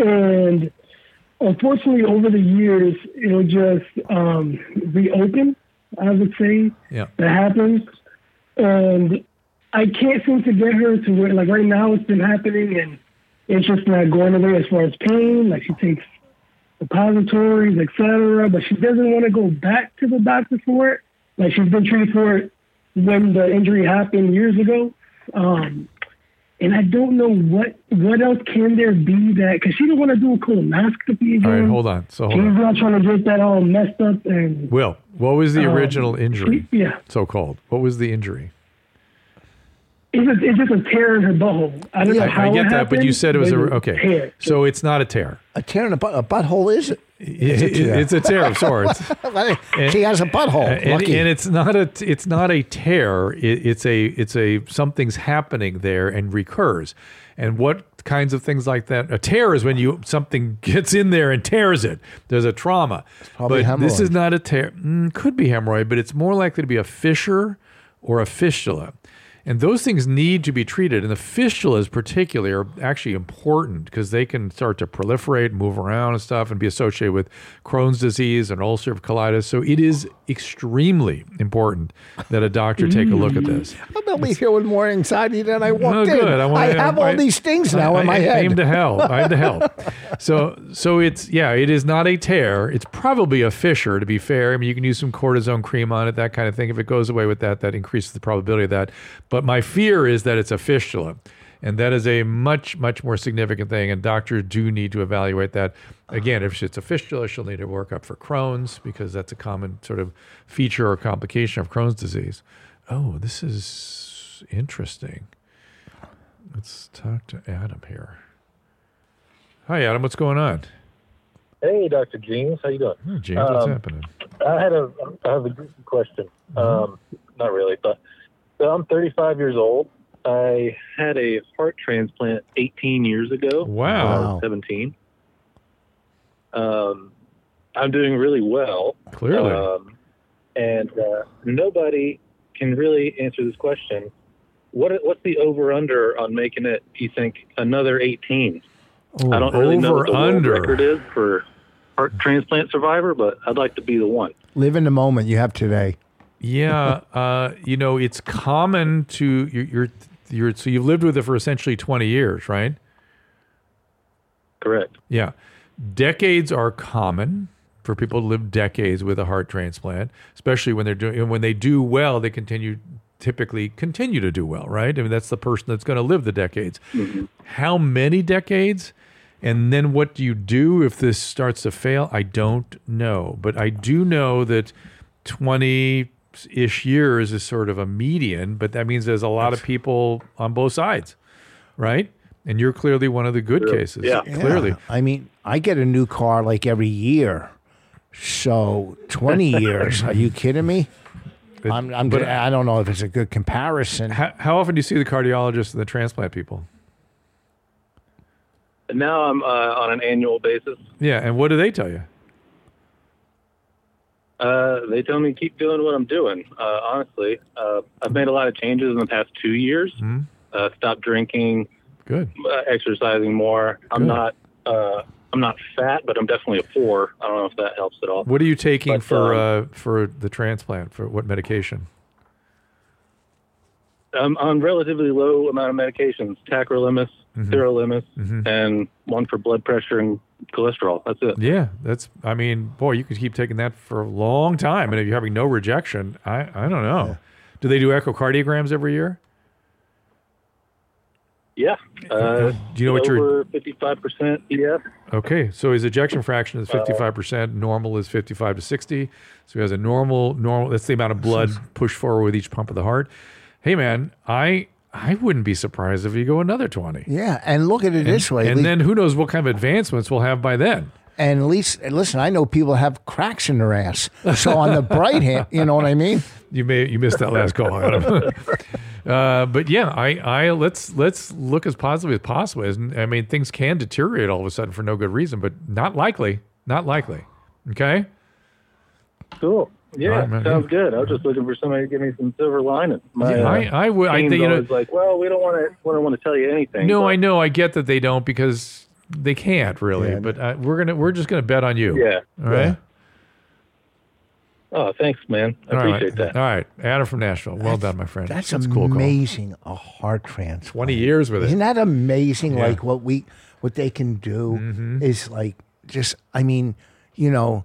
And unfortunately, over the years, it'll just um, reopen, I would say. Yeah. That happens. And I can't seem to get her to where, like right now, it's been happening and it's just not going away as far as pain. Like she takes suppositories, et cetera, but she doesn't want to go back to the doctor for it. Like she's been treated for it when the injury happened years ago. Um, and I don't know what what else can there be that, because she didn't want to do a colonoscopy again. All right, hold on. So hold She's on. not trying to get that all messed up. And Will, what was the um, original injury, she, yeah. so-called? What was the injury? It's, a, it's just a tear in her butthole. I don't yeah, know how I get it that, happened, but you said it was a, okay. Tear. So it's not a tear. A tear in a, but- a butthole is it? It's a, tear. It's a tear of sorts. and, she has a butthole. And, Lucky. and it's not a it's not a tear. It, it's a it's a something's happening there and recurs. And what kinds of things like that? A tear is when you something gets in there and tears it. There's a trauma. It's probably but hemorrhoid. This is not a tear. Mm, could be hemorrhoid, but it's more likely to be a fissure or a fistula. And those things need to be treated. And the fistulas particularly are actually important because they can start to proliferate, move around and stuff, and be associated with Crohn's disease and ulcerative colitis. So it is extremely important that a doctor take a look at this. I'm going to leave here with more anxiety than I walked no, in. I, wanna, I have I, all these things now I, in my I head. I aim to hell. I aim to hell. So, so it's, yeah, it is not a tear. It's probably a fissure, to be fair. I mean, you can use some cortisone cream on it, that kind of thing. If it goes away with that, that increases the probability of that. But But my fear is that it's a fistula, and that is a much, much more significant thing, and doctors do need to evaluate that. Again, if it's a fistula, she'll need to work up for Crohn's because that's a common sort of feature or complication of Crohn's disease. Oh, this is interesting. Let's talk to Adam here. Hi, Adam. What's going on? Hey, Doctor James. How you doing? Oh, James, um, what's happening? I had a, I have a goofy question. Mm-hmm. Um, not really, but so I'm thirty-five years old. I had a heart transplant eighteen years ago. Wow. When I was seventeen. Um, I'm doing really well. Clearly. Um, and uh, nobody can really answer this question. What What's the over-under on making it, you think, another eighteen? Ooh, I don't really know what the world record is for heart transplant survivor, but I'd like to be the one. Live in the moment you have today. Yeah, uh, you know, it's common to you're, you're you're so you've lived with it for essentially twenty years, right? Correct. Yeah, decades are common for people to live decades with a heart transplant, especially when they're doing when they do well, they continue typically continue to do well, right? I mean, that's the person that's going to live the decades. Mm-hmm. How many decades? And then what do you do if this starts to fail? I don't know, but I do know that twenty-ish years is sort of a median, but that means there's a lot of people on both sides, right? And you're clearly one of the good Clear. cases. Yeah. yeah. Clearly. I mean, I get a new car like every year. So twenty years, are you kidding me? It, I'm, I'm but, I don't know if it's a good comparison. How, how often do you see the cardiologists and the transplant people? Now I'm uh, on an annual basis. Yeah, and what do they tell you? Uh, they tell me keep doing what I'm doing. Uh, honestly, uh, I've made a lot of changes in the past two years. Mm-hmm. Uh, stopped drinking. Good. Uh, exercising more. Good. I'm not. Uh, I'm not fat, but I'm definitely a four. I don't know if that helps at all. What are you taking but, for um, uh, for the transplant? For what medication? I'm on relatively low amount of medications: tacrolimus, mm-hmm. sirolimus, mm-hmm. and one for blood pressure and cholesterol. That's it. Yeah, that's. I mean, boy, you could keep taking that for a long time, and if you're having no rejection, I, I don't know. Yeah. Do they do echocardiograms every year? Yeah. Uh, do you know what you're over fifty-five percent? Yeah. Okay, so his ejection fraction is fifty-five percent. Normal is fifty-five to sixty. So he has a normal normal. That's the amount of blood pushed forward with each pump of the heart. Hey man, I. I wouldn't be surprised if you go another twenty. Yeah, and look at it and, this way. And least, then who knows what kind of advancements we'll have by then. And at least, listen, I know people have cracks in their ass. So on the bright hand, you know what I mean? You may you missed that last call, Adam. uh, but yeah, I, I let's let's look as positively as possible. I mean, things can deteriorate all of a sudden for no good reason, but not likely. Not likely. Okay? Cool. Yeah, right, sounds good. I was just looking for somebody to give me some silver lining. My, yeah, I, I would. I think, you know, like, well, we don't want to. We don't want to tell you anything. No, but. I know. I get that they don't because they can't really. Yeah. But uh, we're gonna. We're just gonna bet on you. Yeah. All right. Yeah. Oh, thanks, man. I all appreciate right. that. All right, Adam from Nashville. Well that's, done, my friend. That's, that's amazing. Cool a heart transplant. Twenty years with it. Isn't that amazing? Yeah. Like what we, what they can do mm-hmm. is like just. I mean, you know.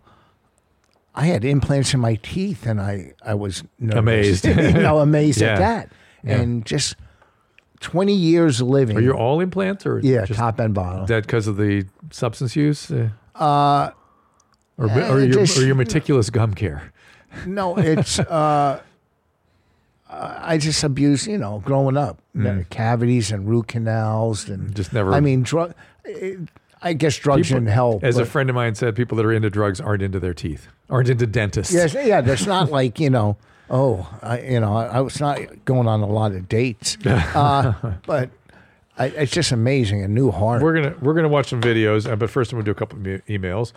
I had implants in my teeth, and I, I was nervous. Amazed. you know, amazed yeah. at that. Yeah. And just twenty years living. Are you all implants? Or yeah, top and bottom. Is that because of the substance use? Uh, uh, or, or, your, just, or your meticulous gum care? No, it's, uh, I just abused, you know, growing up. Mm. Cavities and root canals. And just never. I mean, drug. It, I guess drugs people, didn't help. As but, a friend of mine said, people that are into drugs aren't into their teeth, aren't into dentists. Yes, yeah, that's not like, you know, oh, I, you know, I, I was not going on a lot of dates. Uh, but I, it's just amazing, a new heart. We're gonna we're gonna watch some videos, uh, but first I'm gonna do a couple of e- emails.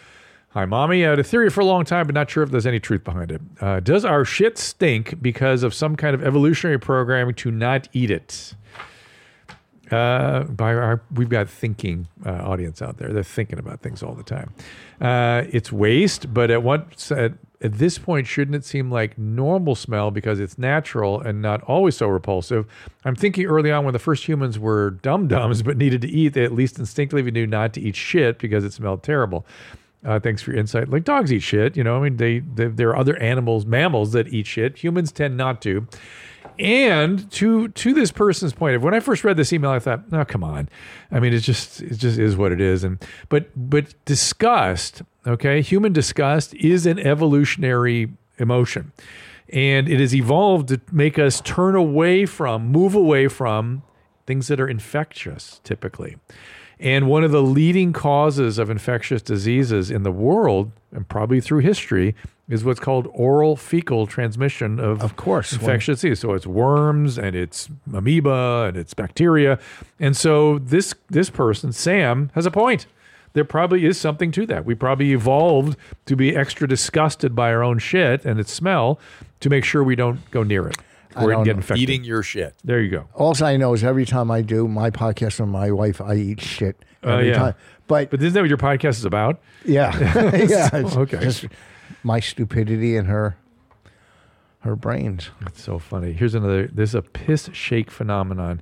Hi, mommy. I had a theory for a long time, but not sure if there's any truth behind it. Uh, does our shit stink because of some kind of evolutionary programming to not eat it? Uh, by our, we've got thinking uh, audience out there. They're thinking about things all the time. Uh, it's waste, but at what at, at this point, shouldn't it seem like normal smell because it's natural and not always so repulsive? I'm thinking early on when the first humans were dum-dums but needed to eat, they at least instinctively knew not to eat shit because it smelled terrible. Uh, thanks for your insight. Like dogs eat shit, you know. I mean, they, they there are other animals, mammals that eat shit. Humans tend not to. And to to this person's point of when I first read this email, I thought, no, oh, come on. I mean, it's just it just is what it is. And but but disgust, okay, human disgust is an evolutionary emotion, and it has evolved to make us turn away from, move away from things that are infectious, typically. And one of the leading causes of infectious diseases in the world, and probably through history, is what's called oral fecal transmission of, of course, infectious disease. So it's worms and it's amoeba and it's bacteria. And so this this person, Sam, has a point. There probably is something to that. We probably evolved to be extra disgusted by our own shit and its smell to make sure we don't go near it. Or I don't get infected. Eating your shit. There you go. All I know is every time I do my podcast on my wife, I eat shit every uh, yeah. time. But but isn't that what your podcast is about? Yeah. yeah. It's okay. Just my stupidity and her her brains. That's so funny. Here's another. There's a piss shake phenomenon.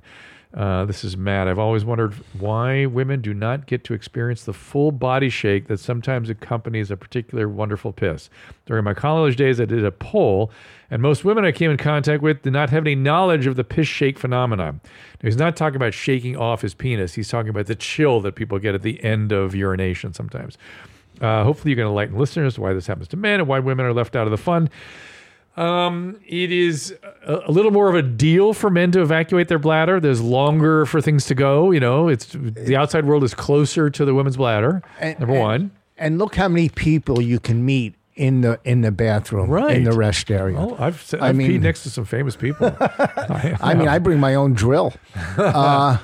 Uh, this is Matt. I've always wondered why women do not get to experience the full body shake that sometimes accompanies a particular wonderful piss. During my college days, I did a poll, and most women I came in contact with did not have any knowledge of the piss shake phenomenon. Now, he's not talking about shaking off his penis. He's talking about the chill that people get at the end of urination sometimes. Uh, hopefully, you're going to enlighten listeners why this happens to men and why women are left out of the fun. Um, it is a, a little more of a deal for men to evacuate their bladder. There's longer for things to go. You know, it's the outside world is closer to the women's bladder. And, number and, one, and look how many people you can meet in the in the bathroom, right. in the rest area. Oh, I've, I've I mean, peed next to some famous people. I, I mean, I bring my own drill. Uh,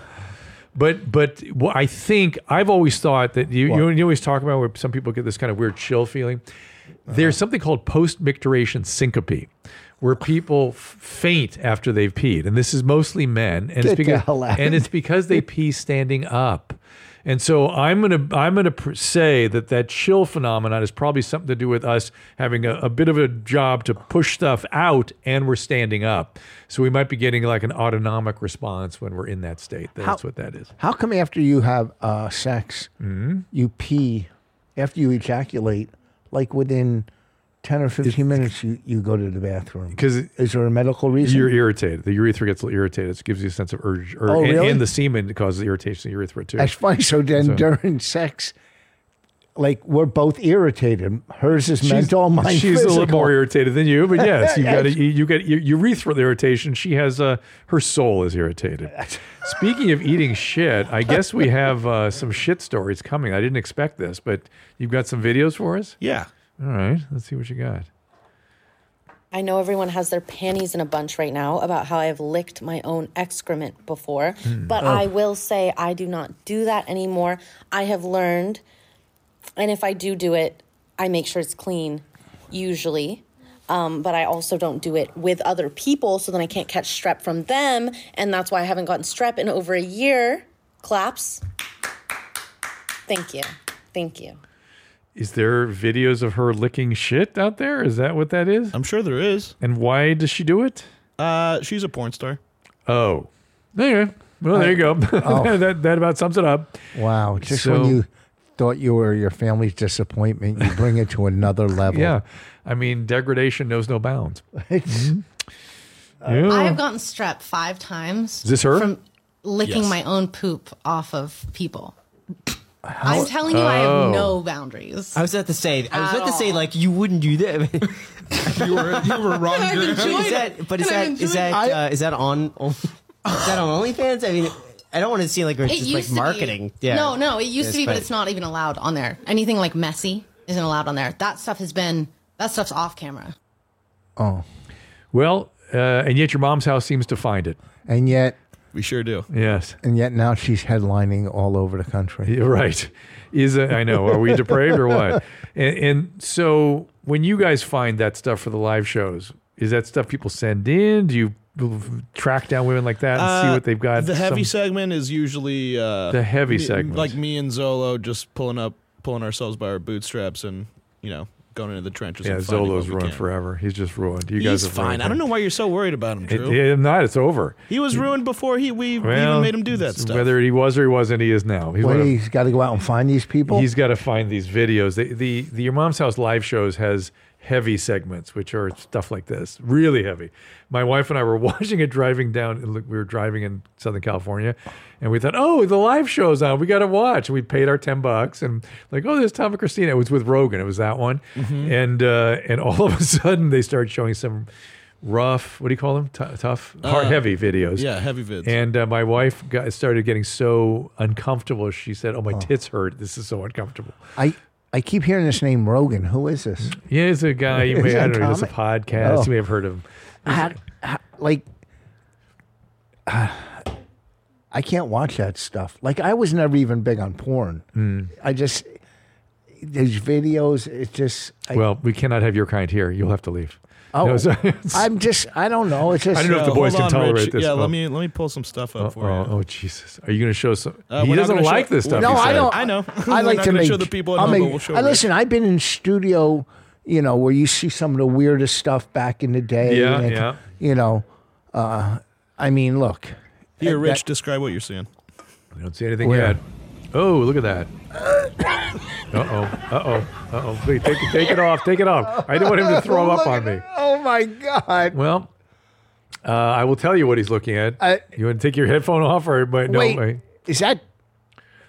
But but well, I think I've always thought that you, you you always talk about where some people get this kind of weird chill feeling. There's uh-huh. something called post-micturition syncope, where people f- faint after they've peed, and this is mostly men. And, it's because, and it's because they pee standing up. And so I'm gonna I'm gonna pr- say that that chill phenomenon is probably something to do with us having a, a bit of a job to push stuff out, and we're standing up. So we might be getting like an autonomic response when we're in that state. That's how, what that is. How come after you have uh, sex, mm-hmm. you pee after you ejaculate? Like within ten or fifteen it's, minutes, you, you go to the bathroom. Because is there a medical reason? You're irritated. The urethra gets a little irritated. It gives you a sense of urge. Or, oh, and, really? And the semen causes irritation in the urethra too. That's funny. So then so. during sex, like we're both irritated. Hers is she's, mental, mine she's physical. She's a little more irritated than you, but yes, you got you got urethral irritation. She has uh, her soul is irritated. Speaking of eating shit, I guess we have uh, some shit stories coming. I didn't expect this, but you've got some videos for us? Yeah. All right, let's see what you got. I know everyone has their panties in a bunch right now about how I have licked my own excrement before, mm. but oh. I will say I do not do that anymore. I have learned. And if I do do it, I make sure it's clean, usually. Um, but I also don't do it with other people, so then I can't catch strep from them. And that's why I haven't gotten strep in over a year. Claps. Thank you. Thank you. Is there videos of her licking shit out there? Is that what that is? I'm sure there is. And why does she do it? Uh, she's a porn star. Oh. Anyway. Well, there I, you go. Oh. that, that about sums it up. Wow. Just so, when you... thought you were your family's disappointment, you bring it to another level. Yeah. I mean, degradation knows no bounds. mm-hmm. uh, yeah. I've gotten strep five times. Is this her? From licking yes. my own poop off of people. How? I'm telling you, oh. I have no boundaries. I was about to say, I was about to say, like, you wouldn't do that. you, were, you were wrong. Is that, but is that, is that, I, uh, is that on, is that on OnlyFans? I mean, I don't want to see like it's it just like marketing. Yeah. No, no, it used yes, to be, but it's not even allowed on there. Anything like messy isn't allowed on there. That stuff has been, that stuff's off camera. Oh. Well, uh, and yet your mom's house seems to find it. And yet. We sure do. Yes. And yet now she's headlining all over the country. Yeah, right. Is a, I know. Are we depraved or what? And, and so when you guys find that stuff for the live shows, is that stuff people send in? Do you track down women like that and uh, see what they've got? The heavy Some, segment is usually uh, the heavy me, segment, like me and Zolo just pulling up, pulling ourselves by our bootstraps, and you know, going into the trenches. Yeah, and Zolo's ruined can. forever. He's just ruined. You He's guys, are fine. Ruined. I don't know why you're so worried about him, Drew. It, it, I'm not. It's over. He was ruined before he we well, even made him do that stuff. Whether he was or he wasn't, he is now. He's, well, he's got to go out and find these people. He's got to find these videos. The, the the Your Mom's House live shows has heavy segments, which are stuff like this, really heavy. My wife and I were watching it driving down. We were driving in Southern California, and we thought, oh, the live show's on. We got to watch. And we paid our ten bucks, and like, oh, there's Tom and Christina. It was with Rogan. It was that one. Mm-hmm. And uh, and all of a sudden, they started showing some rough, what do you call them? T- tough, hard, uh, heavy videos. Yeah, heavy vids. And uh, my wife got, started getting so uncomfortable. She said, oh, my oh. tits hurt. This is so uncomfortable. I I keep hearing this name, Rogan. Who is this? Yeah, it's a guy. You may, I don't know. He does a podcast. Oh. You may have heard of him. How, how, like, uh, I can't watch that stuff. Like, I was never even big on porn. Mm. I just... These videos, it just... I, well, we cannot have your kind here. You'll have to leave. Oh, no, so I'm just... I don't know. It's just... I don't know uh, if the boys can on, tolerate Rich. this. Yeah, oh. let me let me pull some stuff up oh, for oh, you. Oh, Jesus. Are you going to show some... Uh, he doesn't like show, this stuff. No, I don't. I know. I like to make... show the people at home, make, we'll show I, listen, I've been in studio, you know, where you see some of the weirdest stuff back in the day. Yeah, and, yeah. You know, uh, I mean, look. Here, that, Rich, describe what you're seeing. I don't see anything yet. Oh, look at that. Uh-oh, uh-oh, uh-oh. Please, take, take it off, take it off. I didn't want him to throw up on me. Oh, my God. Well, uh, I will tell you what he's looking at. I, you want to take your headphone off? or but, Wait, no, I, is that?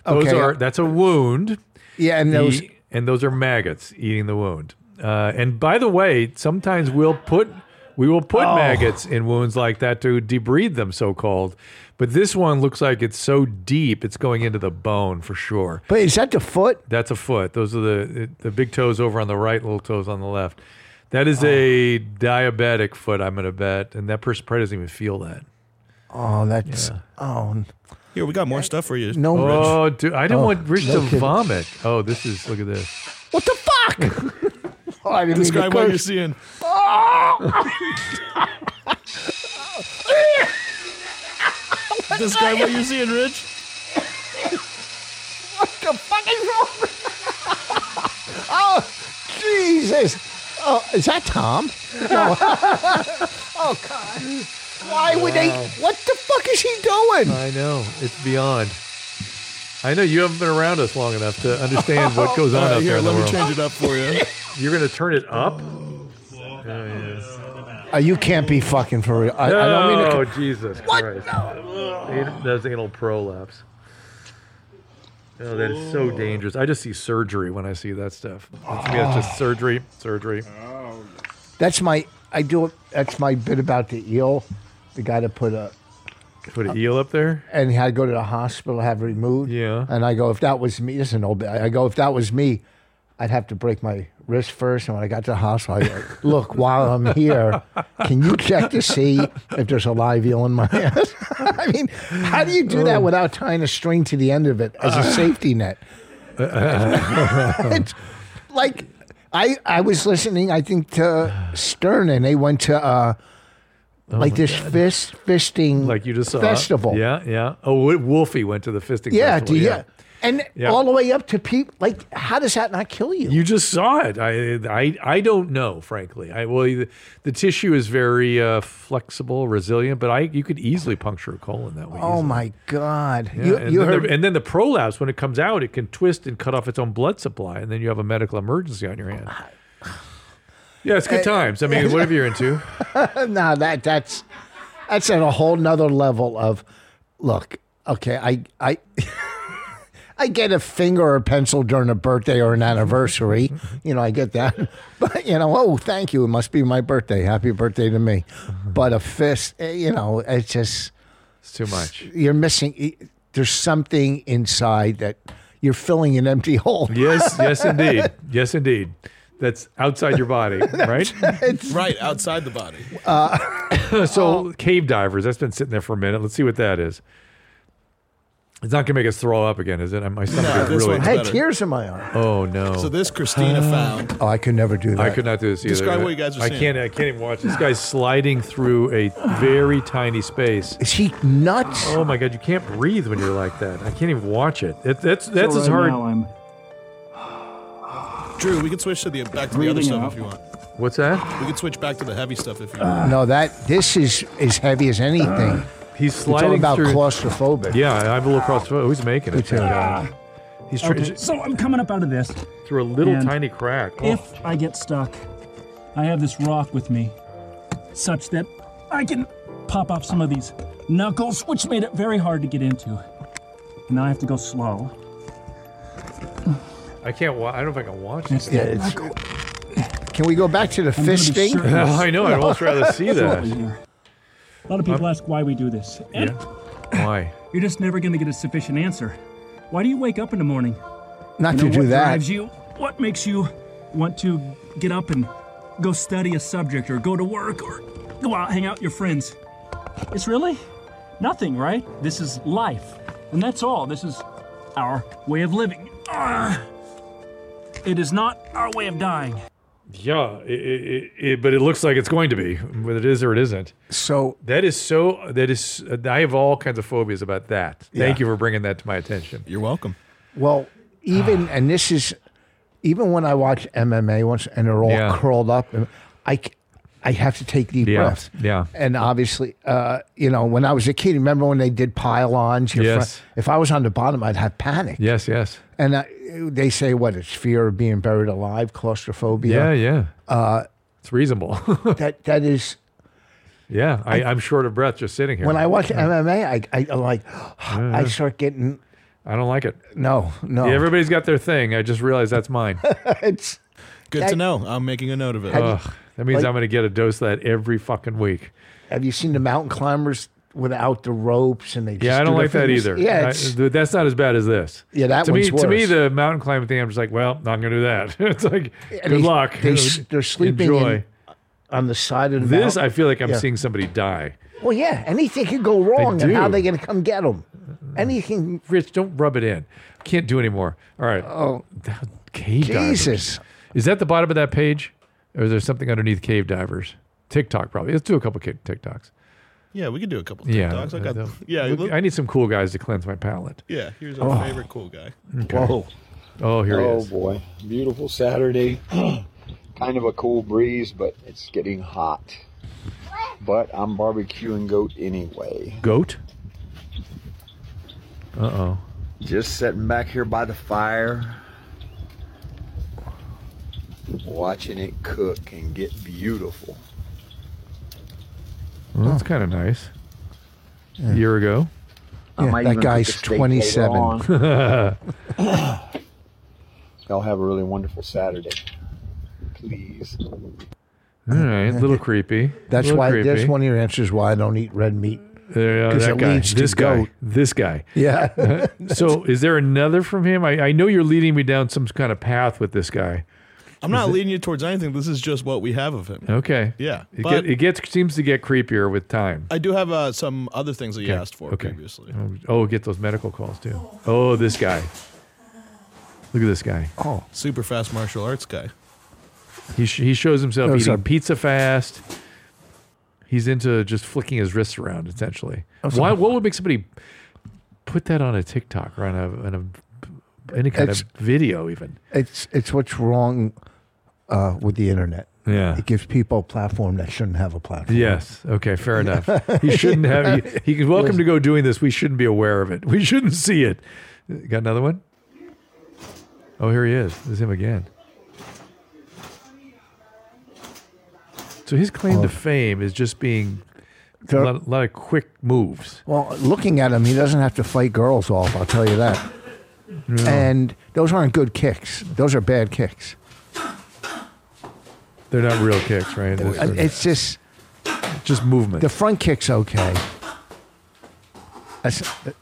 Those okay. are, that's a wound. Yeah, and those. E- and those are maggots eating the wound. Uh, and by the way, sometimes we'll put, we will put oh. maggots in wounds like that to debride them, so-called. But this one looks like it's so deep, it's going into the bone for sure. But is that the foot? That's a foot. Those are the the big toes over on the right, little toes on the left. That is oh. a diabetic foot, I'm going to bet. And that person probably doesn't even feel that. Oh, that's... Yeah. Oh. Here, we got more that, stuff for you. No, Rich. Oh, dude, I didn't oh, want Rich no to kidding. vomit. Oh, this is... Look at this. What the fuck? oh, I didn't Describe what you're seeing. Oh! Describe what you're seeing, Rich. What the fuck is wrong? Oh, Jesus. Oh, is that Tom? No. Oh, God. Why wow. would they? What the fuck is he doing? I know. It's beyond. I know you haven't been around us long enough to understand what goes on uh, out here, there in the world. Let me change it up for you. You're going to turn it up? Oh, yes. Uh, you can't be fucking for real. I, no, I don't mean to... Oh, Jesus what? Christ. No. That's anal prolapse. Oh, that is so dangerous. I just see surgery when I see that stuff. Oh. To me, that's just surgery, surgery. Oh. That's my... I do... That's my bit about the eel. The guy that put a... Put an uh, eel up there? And he had to go to the hospital, have it removed. Yeah. And I go, if that was me... This is an old bit. I go, if that was me, I'd have to break my... wrist first, and when I got to the hospital, I go, look, while I'm here, can you check to see if there's a live eel in my ass? I mean, how do you do that without tying a string to the end of it as a safety net? It's like, I I was listening, I think, to Stern, and they went to uh, oh like this fist, fisting like you just saw. festival. Yeah, yeah. Oh, Wolfie went to the fisting yeah, festival. Do you, yeah, And yeah. all the way up to people, like, how does that not kill you? You just saw it. I, I, I don't know, frankly. I well, the, the tissue is very uh, flexible, resilient, but I, you could easily puncture a colon that way. Oh easily. my God! Yeah. You, and, you then heard... the, and then the prolapse, when it comes out, it can twist and cut off its own blood supply, and then you have a medical emergency on your hand. Yeah, it's good times. I mean, whatever you're into. no, that that's that's at a whole nother level of, look, okay, I I. I get a finger or a pencil during a birthday or an anniversary. You know, I get that. But, you know, oh, thank you. It must be my birthday. Happy birthday to me. But a fist, you know, it's just... It's too much. You're missing... There's something inside that you're filling an empty hole. Yes, yes, indeed. Yes, indeed. That's outside your body, right? Right, outside the body. Uh, so, oh. cave divers. That's been sitting there for a minute. Let's see what that is. It's not going to make us throw up again, is it? My stomach no, is really... I had tears in my eye. Oh, no. So this Christina uh, found... Oh, I could never do that. I could not do this either. Describe what you guys are seeing. I can't, I can't even watch. This guy's sliding through a very tiny space. Is he nuts? Oh, my God. You can't breathe when you're like that. I can't even watch it. it that's that's so as right hard... Now I'm... Drew, we can switch to the back to the other stuff out. if you want. What's that? We can switch back to the heavy stuff if you want. Uh, no, that this is as heavy as anything. Uh. He's sliding it's all about through. Claustrophobic. Yeah, I'm a little claustrophobic. Who's making it? Yeah. He's tr- okay, so I'm coming up out of this through a little tiny crack. Oh. If I get stuck, I have this rock with me, such that I can pop off some of these knuckles, which made it very hard to get into. And now I have to go slow. I can't. Wa- I don't know if I can watch this. Yeah, it's. Can we go back to the I'm fish thing? I know. I'd almost rather see that. A lot of people um, ask why we do this. And yeah. Why? You're just never going to get a sufficient answer. Why do you wake up in the morning? Not you know, to do what that. What drives you? What makes you want to get up and go study a subject or go to work or go out, hang out with your friends? It's really nothing, right? This is life. And that's all. This is our way of living. Arrgh. It is not our way of dying. Yeah, it, it, it, but it looks like it's going to be, whether it is or it isn't. So that is so. That is. I have all kinds of phobias about that. Yeah. Thank you for bringing that to my attention. You're welcome. Well, even and this is even when I watch M M A once and they're all yeah. curled up, I I have to take deep yeah. breaths. Yeah. And obviously, uh, you know, when I was a kid, remember when they did pylons? Your yes. Front, if I was on the bottom, I'd have panic. Yes. Yes. And I, they say, what, it's fear of being buried alive, claustrophobia. Yeah, yeah. Uh, it's reasonable. that That is... Yeah, I, I, I'm short of breath just sitting here. When I watch yeah. M M A, I, I, I'm like, yeah. I start getting... I don't like it. No, no. Yeah, everybody's got their thing. I just realized that's mine. It's good that, to know. I'm making a note of it. You, Ugh, that means like, I'm going to get a dose of that every fucking week. Have you seen the mountain climbers... without the ropes, and they just yeah, I don't do like that either. Yeah, it's, I, that's not as bad as this. Yeah, that to one's me, worse. To me, the mountain climbing thing, I'm just like, well, not gonna do that. It's like, yeah, good they, luck. They, they're sleeping in, on the side of the this. Mountain. I feel like I'm yeah. seeing somebody die. Well, yeah, anything could go wrong, and how are they gonna come get them? Anything, Rich, don't rub it in. Can't do anymore. All right. Oh, cave Jesus! Divers. Is that the bottom of that page, or is there something underneath cave divers? TikTok probably. Let's do a couple of TikToks. Yeah, we could do a couple of TikToks. Yeah, I, got, yeah look, I need some cool guys to cleanse my palate. Yeah, here's our oh. favorite cool guy. Okay. Whoa. Oh, here oh, he is. Oh, boy. Beautiful Saturday. Kind of a cool breeze, but it's getting hot. But I'm barbecuing goat anyway. Goat? Uh-oh. Just sitting back here by the fire, watching it cook and get beautiful. Well, that's kind of nice. Yeah. A year ago. Yeah, that guy's twenty-seven. Y'all have a really wonderful Saturday. Please. All right. A little creepy. That's little why, creepy. That's one of your answers why I don't eat red meat. Because uh, it guy, leads this to guy, goat. This guy. Yeah. So is there another from him? I, I know you're leading me down some kind of path with this guy. I'm not leading you towards anything. This is just what we have of him. Okay. Yeah. It, get, it gets seems to get creepier with time. I do have uh, some other things that you okay. asked for okay. previously. Oh, get those medical calls, too. Oh, this guy. Look at this guy. Oh. Super fast martial arts guy. He sh- he shows himself eating sorry. pizza fast. He's into just flicking his wrists around, essentially. Why? What would make somebody put that on a TikTok or on a... On a any kind it's, of video, even. It's, it's what's wrong... Uh, with the internet. Yeah. It gives people a platform that shouldn't have a platform. Yes. Okay, fair enough. He shouldn't have... He, he's welcome to go doing this. We shouldn't be aware of it. We shouldn't see it. Got another one? Oh, here he is. This is him again. So his claim oh. to fame is just being... a lot, lot of quick moves. Well, looking at him, he doesn't have to fight girls off, I'll tell you that. No. And those aren't good kicks. Those are bad kicks. They're not real kicks, right? They're, it's just... Just movement. The front kick's okay. That's, uh,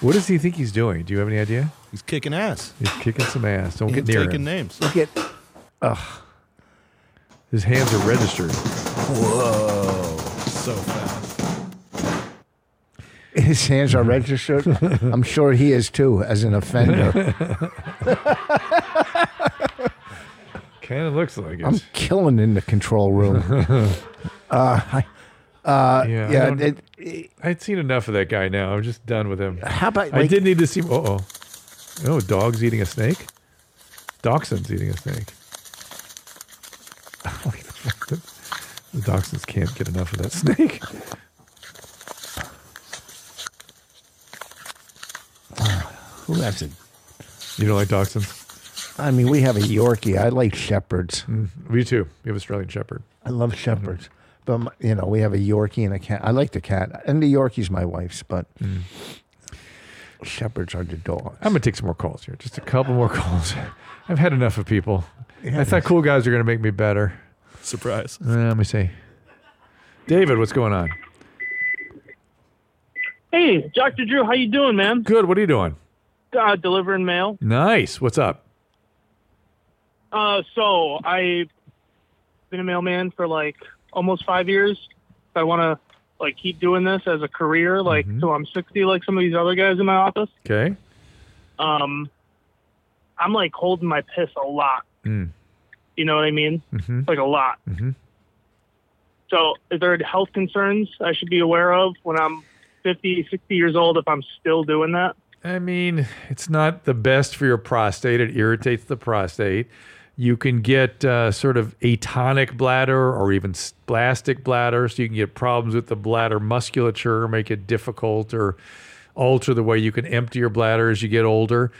what does he think he's doing? Do you have any idea? He's kicking ass. He's kicking some ass. Don't he's get near him. He's taking names. Look at... Ugh. His hands are registered. Whoa. So fast. His hands are registered? I'm sure he is, too, as an offender. Kind of looks like it. I'm killing in the control room. uh, uh, yeah, yeah it, it, I'd seen enough of that guy now. I'm just done with him. How about like, I did need to see. Uh oh, oh, dog's eating a snake. Dachshund's eating a snake. The dachshunds can't get enough of that snake. Who has it? You don't like dachshunds? I mean, we have a Yorkie. I like shepherds. Mm, me too. We have Australian shepherd. I love shepherds. Mm-hmm. But, my, you know, we have a Yorkie and a cat. I like the cat. And the Yorkie's my wife's, but mm. shepherds are the dogs. I'm going to take some more calls here. Just a couple more calls. I've had enough of people. I thought cool guys are going to make me better. Surprise. Uh, let me see. David, what's going on? Hey, Doctor Drew, how you doing, man? Good. What are you doing? Uh, delivering mail. Nice. What's up? Uh, so I've been a mailman for like almost five years. I want to like keep doing this as a career, like mm-hmm. till I'm sixty, like some of these other guys in my office. Okay. Um, I'm like holding my piss a lot. Mm. You know what I mean? Mm-hmm. Like a lot. Mm-hmm. So is there health concerns I should be aware of when I'm fifty, sixty years old if I'm still doing that? I mean, it's not the best for your prostate. It irritates the prostate. You can get uh, sort of atonic bladder or even spastic bladder, so you can get problems with the bladder musculature, make it difficult or alter the way you can empty your bladder as you get older.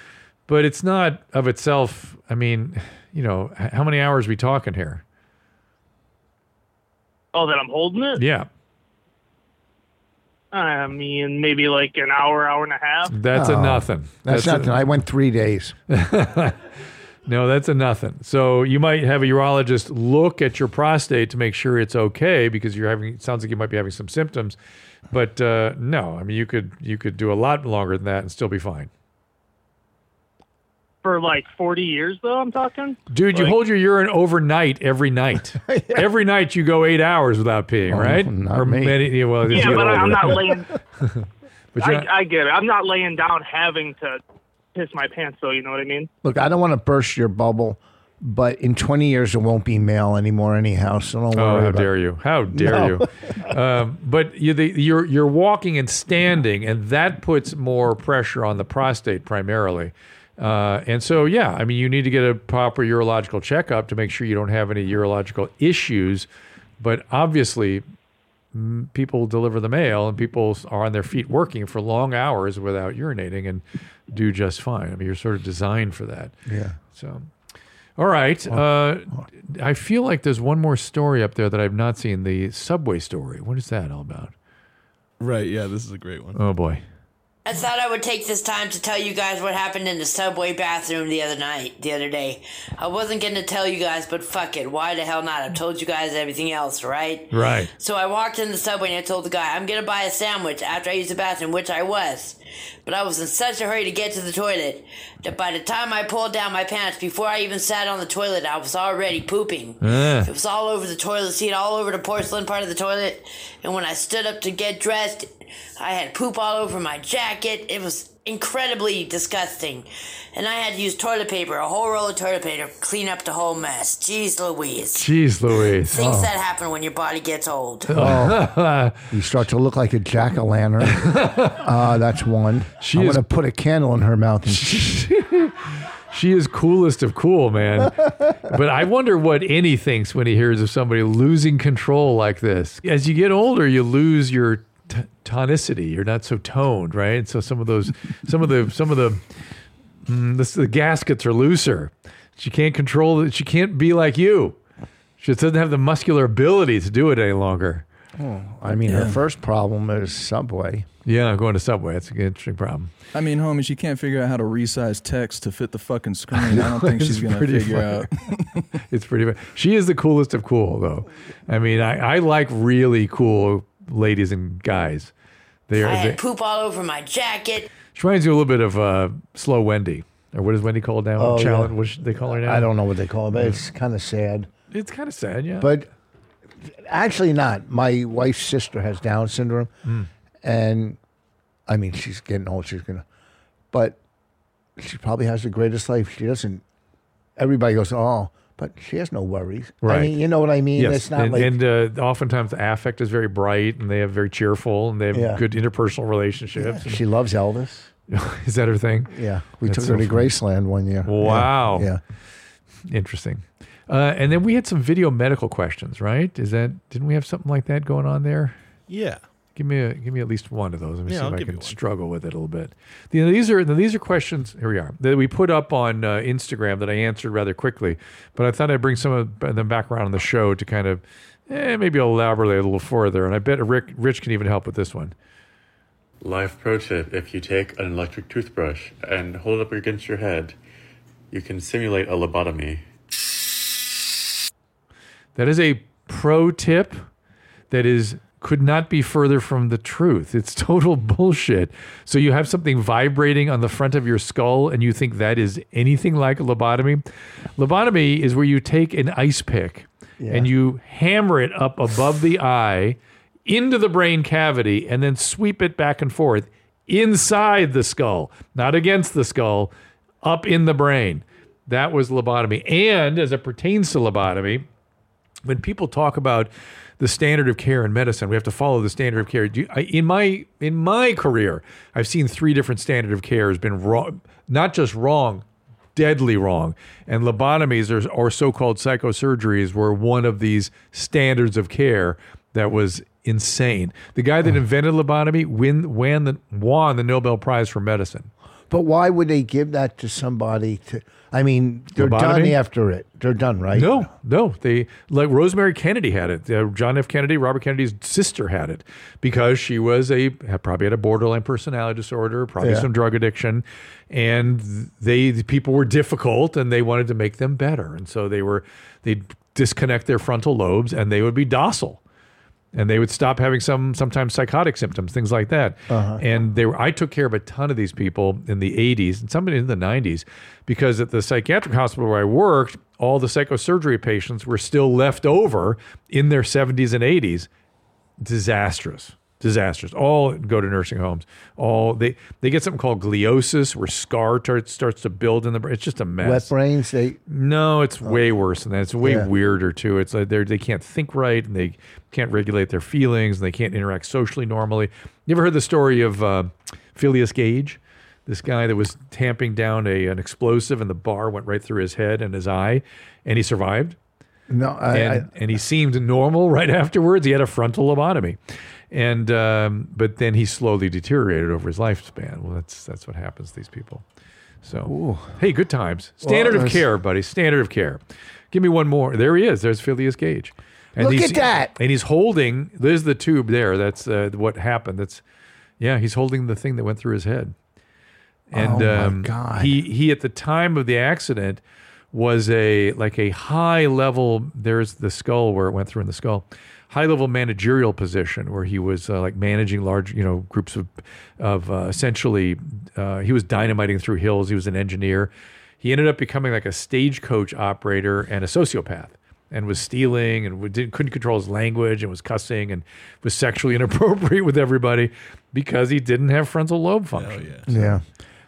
But it's not of itself, I mean, you know, how many hours are we talking here? Oh, that I'm holding it? Yeah. I mean, maybe like an hour, hour and a half. That's oh, a nothing. That's, that's nothing. A, I went three days. No, that's a nothing. So you might have a urologist look at your prostate to make sure it's okay, because you're having. It sounds like you might be having some symptoms, but uh, no. I mean, you could you could do a lot longer than that and still be fine. For like forty years, though, I'm talking? Dude, like, you hold your urine overnight every night. Yeah. Every night you go eight hours without peeing, well, right? Not or me. Many, well, yeah, but I'm not laying... but I, not, I get it. I'm not laying down having to piss my pants, though, you know what I mean? Look, I don't want to burst your bubble, but in twenty years there won't be mail anymore anyhow, so don't worry. Oh, how about dare you. How dare no. you. Um, but you, the, you're, you're walking and standing, and that puts more pressure on the prostate primarily. Uh, and so, yeah, I mean, you need to get a proper urological checkup to make sure you don't have any urological issues. But obviously, m- people deliver the mail and people are on their feet working for long hours without urinating and do just fine. I mean, you're sort of designed for that. Yeah. So, all right. Uh, I feel like there's one more story up there that I've not seen, the subway story. What is that all about? Right. Yeah, this is a great one. Oh, boy. I thought I would take this time to tell you guys what happened in the subway bathroom the other night, the other day. I wasn't going to tell you guys, but fuck it. Why the hell not? I've told you guys everything else, right? Right. So I walked in the subway and I told the guy, I'm going to buy a sandwich after I use the bathroom, which I was. But I was in such a hurry to get to the toilet that by the time I pulled down my pants, before I even sat on the toilet, I was already pooping. Uh. It was all over the toilet seat, all over the porcelain part of the toilet. And when I stood up to get dressed, I had poop all over my jacket. It was incredibly disgusting. And I had to use toilet paper, a whole roll of toilet paper, to clean up the whole mess. Jeez Louise. Jeez Louise. Things oh. that happen when your body gets old. Oh. You start to look like a jack-o'-lantern. Uh, that's one. She I'm going to put a candle in her mouth. And she is coolest of cool, man. But I wonder what Annie thinks when he hears of somebody losing control like this. As you get older, you lose your... T- tonicity. You're not so toned, right? And so some of those, some of the, some of the, mm, this, the gaskets are looser. She can't control it. She can't be like you. She just doesn't have the muscular ability to do it any longer. Oh, I mean, yeah. Her first problem is Subway. Yeah, going to Subway. It's an interesting problem. I mean, homie, she can't figure out how to resize text to fit the fucking screen. No, I don't think she's going to figure funny. out. It's pretty bad. She is the coolest of cool, though. I mean, I, I like really cool ladies and guys. They are. I had they, poop all over my jacket. She reminds you a little bit of uh, Slow Wendy, or what is Wendy called now? Oh, Challenge, yeah. What should they call her now? I don't know what they call her, but yeah. It's kind of sad. It's kind of sad, yeah. But actually not. My wife's sister has Down syndrome, mm. and I mean, she's getting old. She's gonna, but she probably has the greatest life. She doesn't. Everybody goes, oh. But she has no worries. Right. I mean, you know what I mean? Yes. It's not and, like... and uh, oftentimes the affect is very bright and they have very cheerful and they have yeah. good interpersonal relationships. Yeah. She loves Elvis. Is that her thing? Yeah. We That's took so her to funny. Graceland one year. Wow. Yeah. yeah. Interesting. Uh, and then we had some video medical questions, right? Is that didn't we have something like that going on there? Yeah. Give me a, give me at least one of those. Let me yeah, see I'll if I can struggle with it a little bit. The, these are these are questions. Here we are that we put up on uh, Instagram that I answered rather quickly, but I thought I'd bring some of them back around on the show to kind of eh, maybe elaborate a little further. And I bet Rick, Rich can even help with this one. Life pro tip: if you take an electric toothbrush and hold it up against your head, you can simulate a lobotomy. That is a pro tip that is could not be further from the truth. It's total bullshit. So you have something vibrating on the front of your skull and you think that is anything like a lobotomy. Lobotomy is where you take an ice pick yeah. and you hammer it up above the eye into the brain cavity and then sweep it back and forth inside the skull, not against the skull, up in the brain. That was lobotomy. And as it pertains to lobotomy, when people talk about the standard of care in medicine, we have to follow the standard of care. Do you, I, in my in my career, I've seen three different standard of care has been wrong, not just wrong, deadly wrong. And lobotomies or, or so-called psychosurgeries were one of these standards of care that was insane. The guy that invented lobotomy win, won, the, won the Nobel Prize for medicine. But why would they give that to somebody to... I mean, they're lobotomy? Done after it. They're done, right? No, no. They like Rosemary Kennedy had it. Uh, John F. Kennedy, Robert Kennedy's sister, had it because she was a had, probably had a borderline personality disorder, probably yeah. some drug addiction, and they the people were difficult, and they wanted to make them better, and so they were they'd disconnect their frontal lobes, and they would be docile, and they would stop having some sometimes psychotic symptoms, things like that, uh-huh. and they were. I took care of a ton of these people in the eighties and some in the nineties. Because at the psychiatric hospital where I worked, all the psychosurgery patients were still left over in their seventies and eighties. Disastrous, disastrous. All go to nursing homes. All they they get something called gliosis, where scar starts starts to build in the brain. It's just a mess. Wet brains. They no, it's oh. way worse than that. It's way yeah. weirder too. It's like they they can't think right, and they can't regulate their feelings, and they can't interact socially normally. You ever heard the story of uh, Phileas Gage? This guy that was tamping down a an explosive and the bar went right through his head and his eye, and he survived. No, I, and, I, and he seemed normal right afterwards. He had a frontal lobotomy, and um, but then he slowly deteriorated over his lifespan. Well, that's that's what happens to these people. So ooh. Hey, good times. Standard well, of care, buddy. Standard of care. Give me one more. There he is. There's Phileas Gage. And look at that. And he's holding. There's the tube there. That's uh, what happened. That's yeah. He's holding the thing that went through his head. And oh um, he he at the time of the accident was a like a high level. There's the skull where it went through in the skull, high level managerial position where he was uh, like managing large you know groups of of uh, essentially uh, he was dynamiting through hills. He was an engineer. He ended up becoming like a stagecoach operator and a sociopath, and was stealing and didn't couldn't control his language and was cussing and was sexually inappropriate with everybody because he didn't have frontal lobe function. Oh, yeah. So, yeah.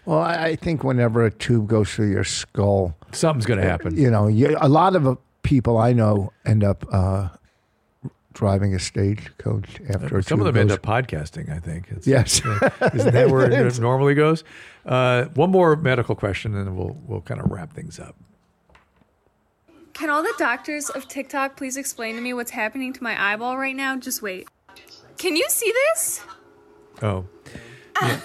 Well, I think whenever a tube goes through your skull, something's going to happen. You know, you, a lot of people I know end up uh, driving a stagecoach after uh, a some tube of them goes. End up podcasting, I think. It's, yes. Uh, isn't that where it normally goes? Uh, one more medical question, and then we'll, we'll kind of wrap things up. Can all the doctors of TikTok please explain to me what's happening to my eyeball right now? Just wait. Can you see this? Oh. Yeah.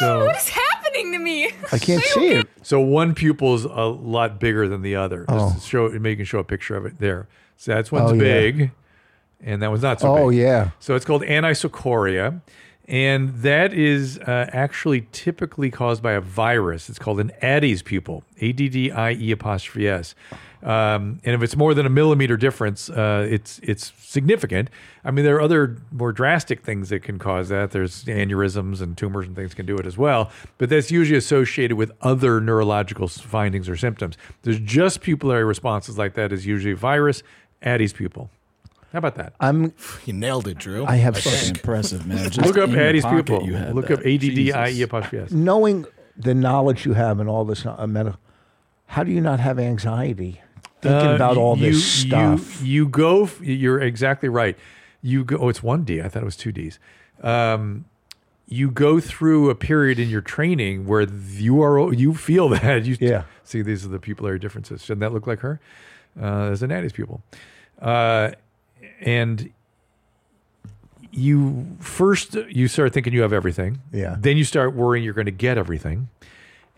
So, what is happening to me? I can't see it. So one pupil's a lot bigger than the other. Oh. Just show make you show a picture of it there. So that's one's oh, yeah. big, and that one's not so oh, big. Oh yeah. So it's called anisocoria, and that is uh, actually typically caused by a virus. It's called an Addie's pupil, A D D I E apostrophe S. Um, and if it's more than a millimeter difference, uh, it's it's significant. I mean, there are other more drastic things that can cause that. There's aneurysms and tumors and things can do it as well. But that's usually associated with other neurological findings or symptoms. There's just pupillary responses like that is usually virus, Addie's pupil. How about that? I'm you nailed it, Drew. I have I such impressive man. Just look up Addie's pupil. Look that. Up A D D I E apostrophe S. Knowing the knowledge you have in all this uh, medical, how do you not have anxiety? Thinking uh, about all you, this stuff. You, you go, f- you're exactly right. You go, oh, it's one D. I thought it was two Ds. Um, you go through a period in your training where you are, you feel that. You yeah. See, these are the pupillary differences. Shouldn't that look like her? Uh, as an Addie's pupil. Uh, and you first, you start thinking you have everything. Yeah. Then you start worrying you're going to get everything.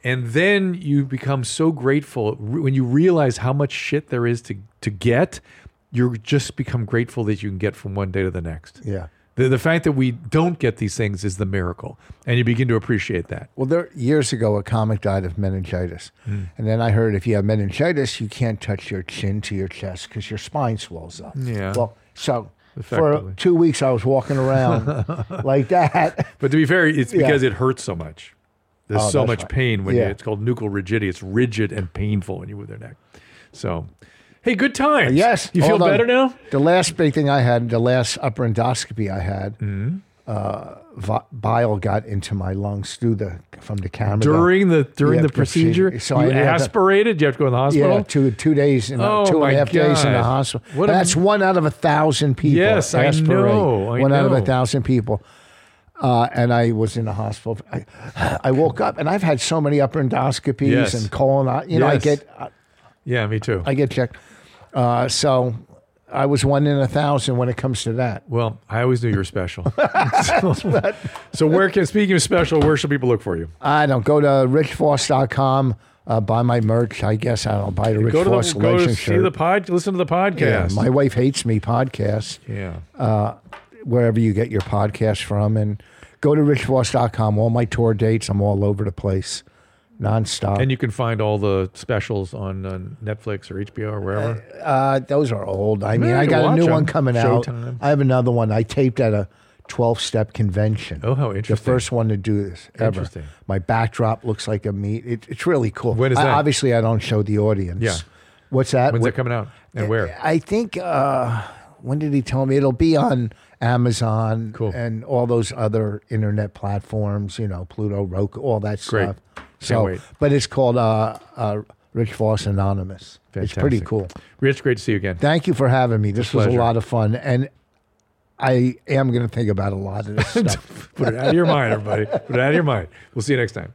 And then you become so grateful when you realize how much shit there is to, to get, you just become grateful that you can get from one day to the next. Yeah. The, the fact that we don't get these things is the miracle, and you begin to appreciate that. Well, there, years ago, a comic died of meningitis, mm. and then I heard if you have meningitis, you can't touch your chin to your chest because your spine swells up. Yeah. Well, so for two weeks, I was walking around like that. But to be fair, it's because yeah. it hurts so much. There's oh, so much right. pain when yeah. you, it's called nuchal rigidity. It's rigid and painful when you move their neck. So... Hey, good times. Uh, yes. You Hold feel on. better now? The last big thing I had, the last upper endoscopy I had, mm-hmm. uh, vi- bile got into my lungs through the from the camera. During the during yeah, the procedure? procedure. So you I aspirated? To, you have to go in the hospital? Yeah, two, two days, in, oh, two and a half God. days in the hospital. What a, that's one out of a thousand people. Yes, aspirate. I know. I one know. out of a thousand people. Uh, and I was in the hospital. I, I woke up, and I've had so many upper endoscopies yes. and colon. You know, yes. I get... Uh, yeah, me too. I get checked. Uh, so I was one in a thousand when it comes to that. Well, I always knew you were special. so, so where can, speaking of special, where should people look for you? I don't go to rich vos dot com, uh, buy my merch, I guess. I don't buy the Rich Vos Go to see the pod, listen to the podcast. Yeah, my wife hates me podcast. Yeah. Uh, wherever you get your podcast from. And go to rich vos dot com. All my tour dates, I'm all over the place. Nonstop. And you can find all the specials on, on Netflix or H B O or wherever? Uh, uh, those are old. I mean, I got a new one coming out. Showtime. I have another one I taped at a twelve-step convention. Oh, how interesting. The first one to do this ever. Interesting. My backdrop looks like a meat. It, it's really cool. When is that? I, obviously, I don't show the audience. Yeah. What's that? When's it coming out and where? I think, uh, when did he tell me? It'll be on Amazon cool. and all those other internet platforms, you know, Pluto, Roku, all that Great. stuff. So, but it's called uh, uh, Rich Vos Anonymous. Fantastic. It's pretty cool. Rich, great to see you again. Thank you for having me. This it's was pleasure. a lot of fun, and I am going to think about a lot of this stuff. Put it out of your mind, everybody. Put it out of your mind. We'll see you next time.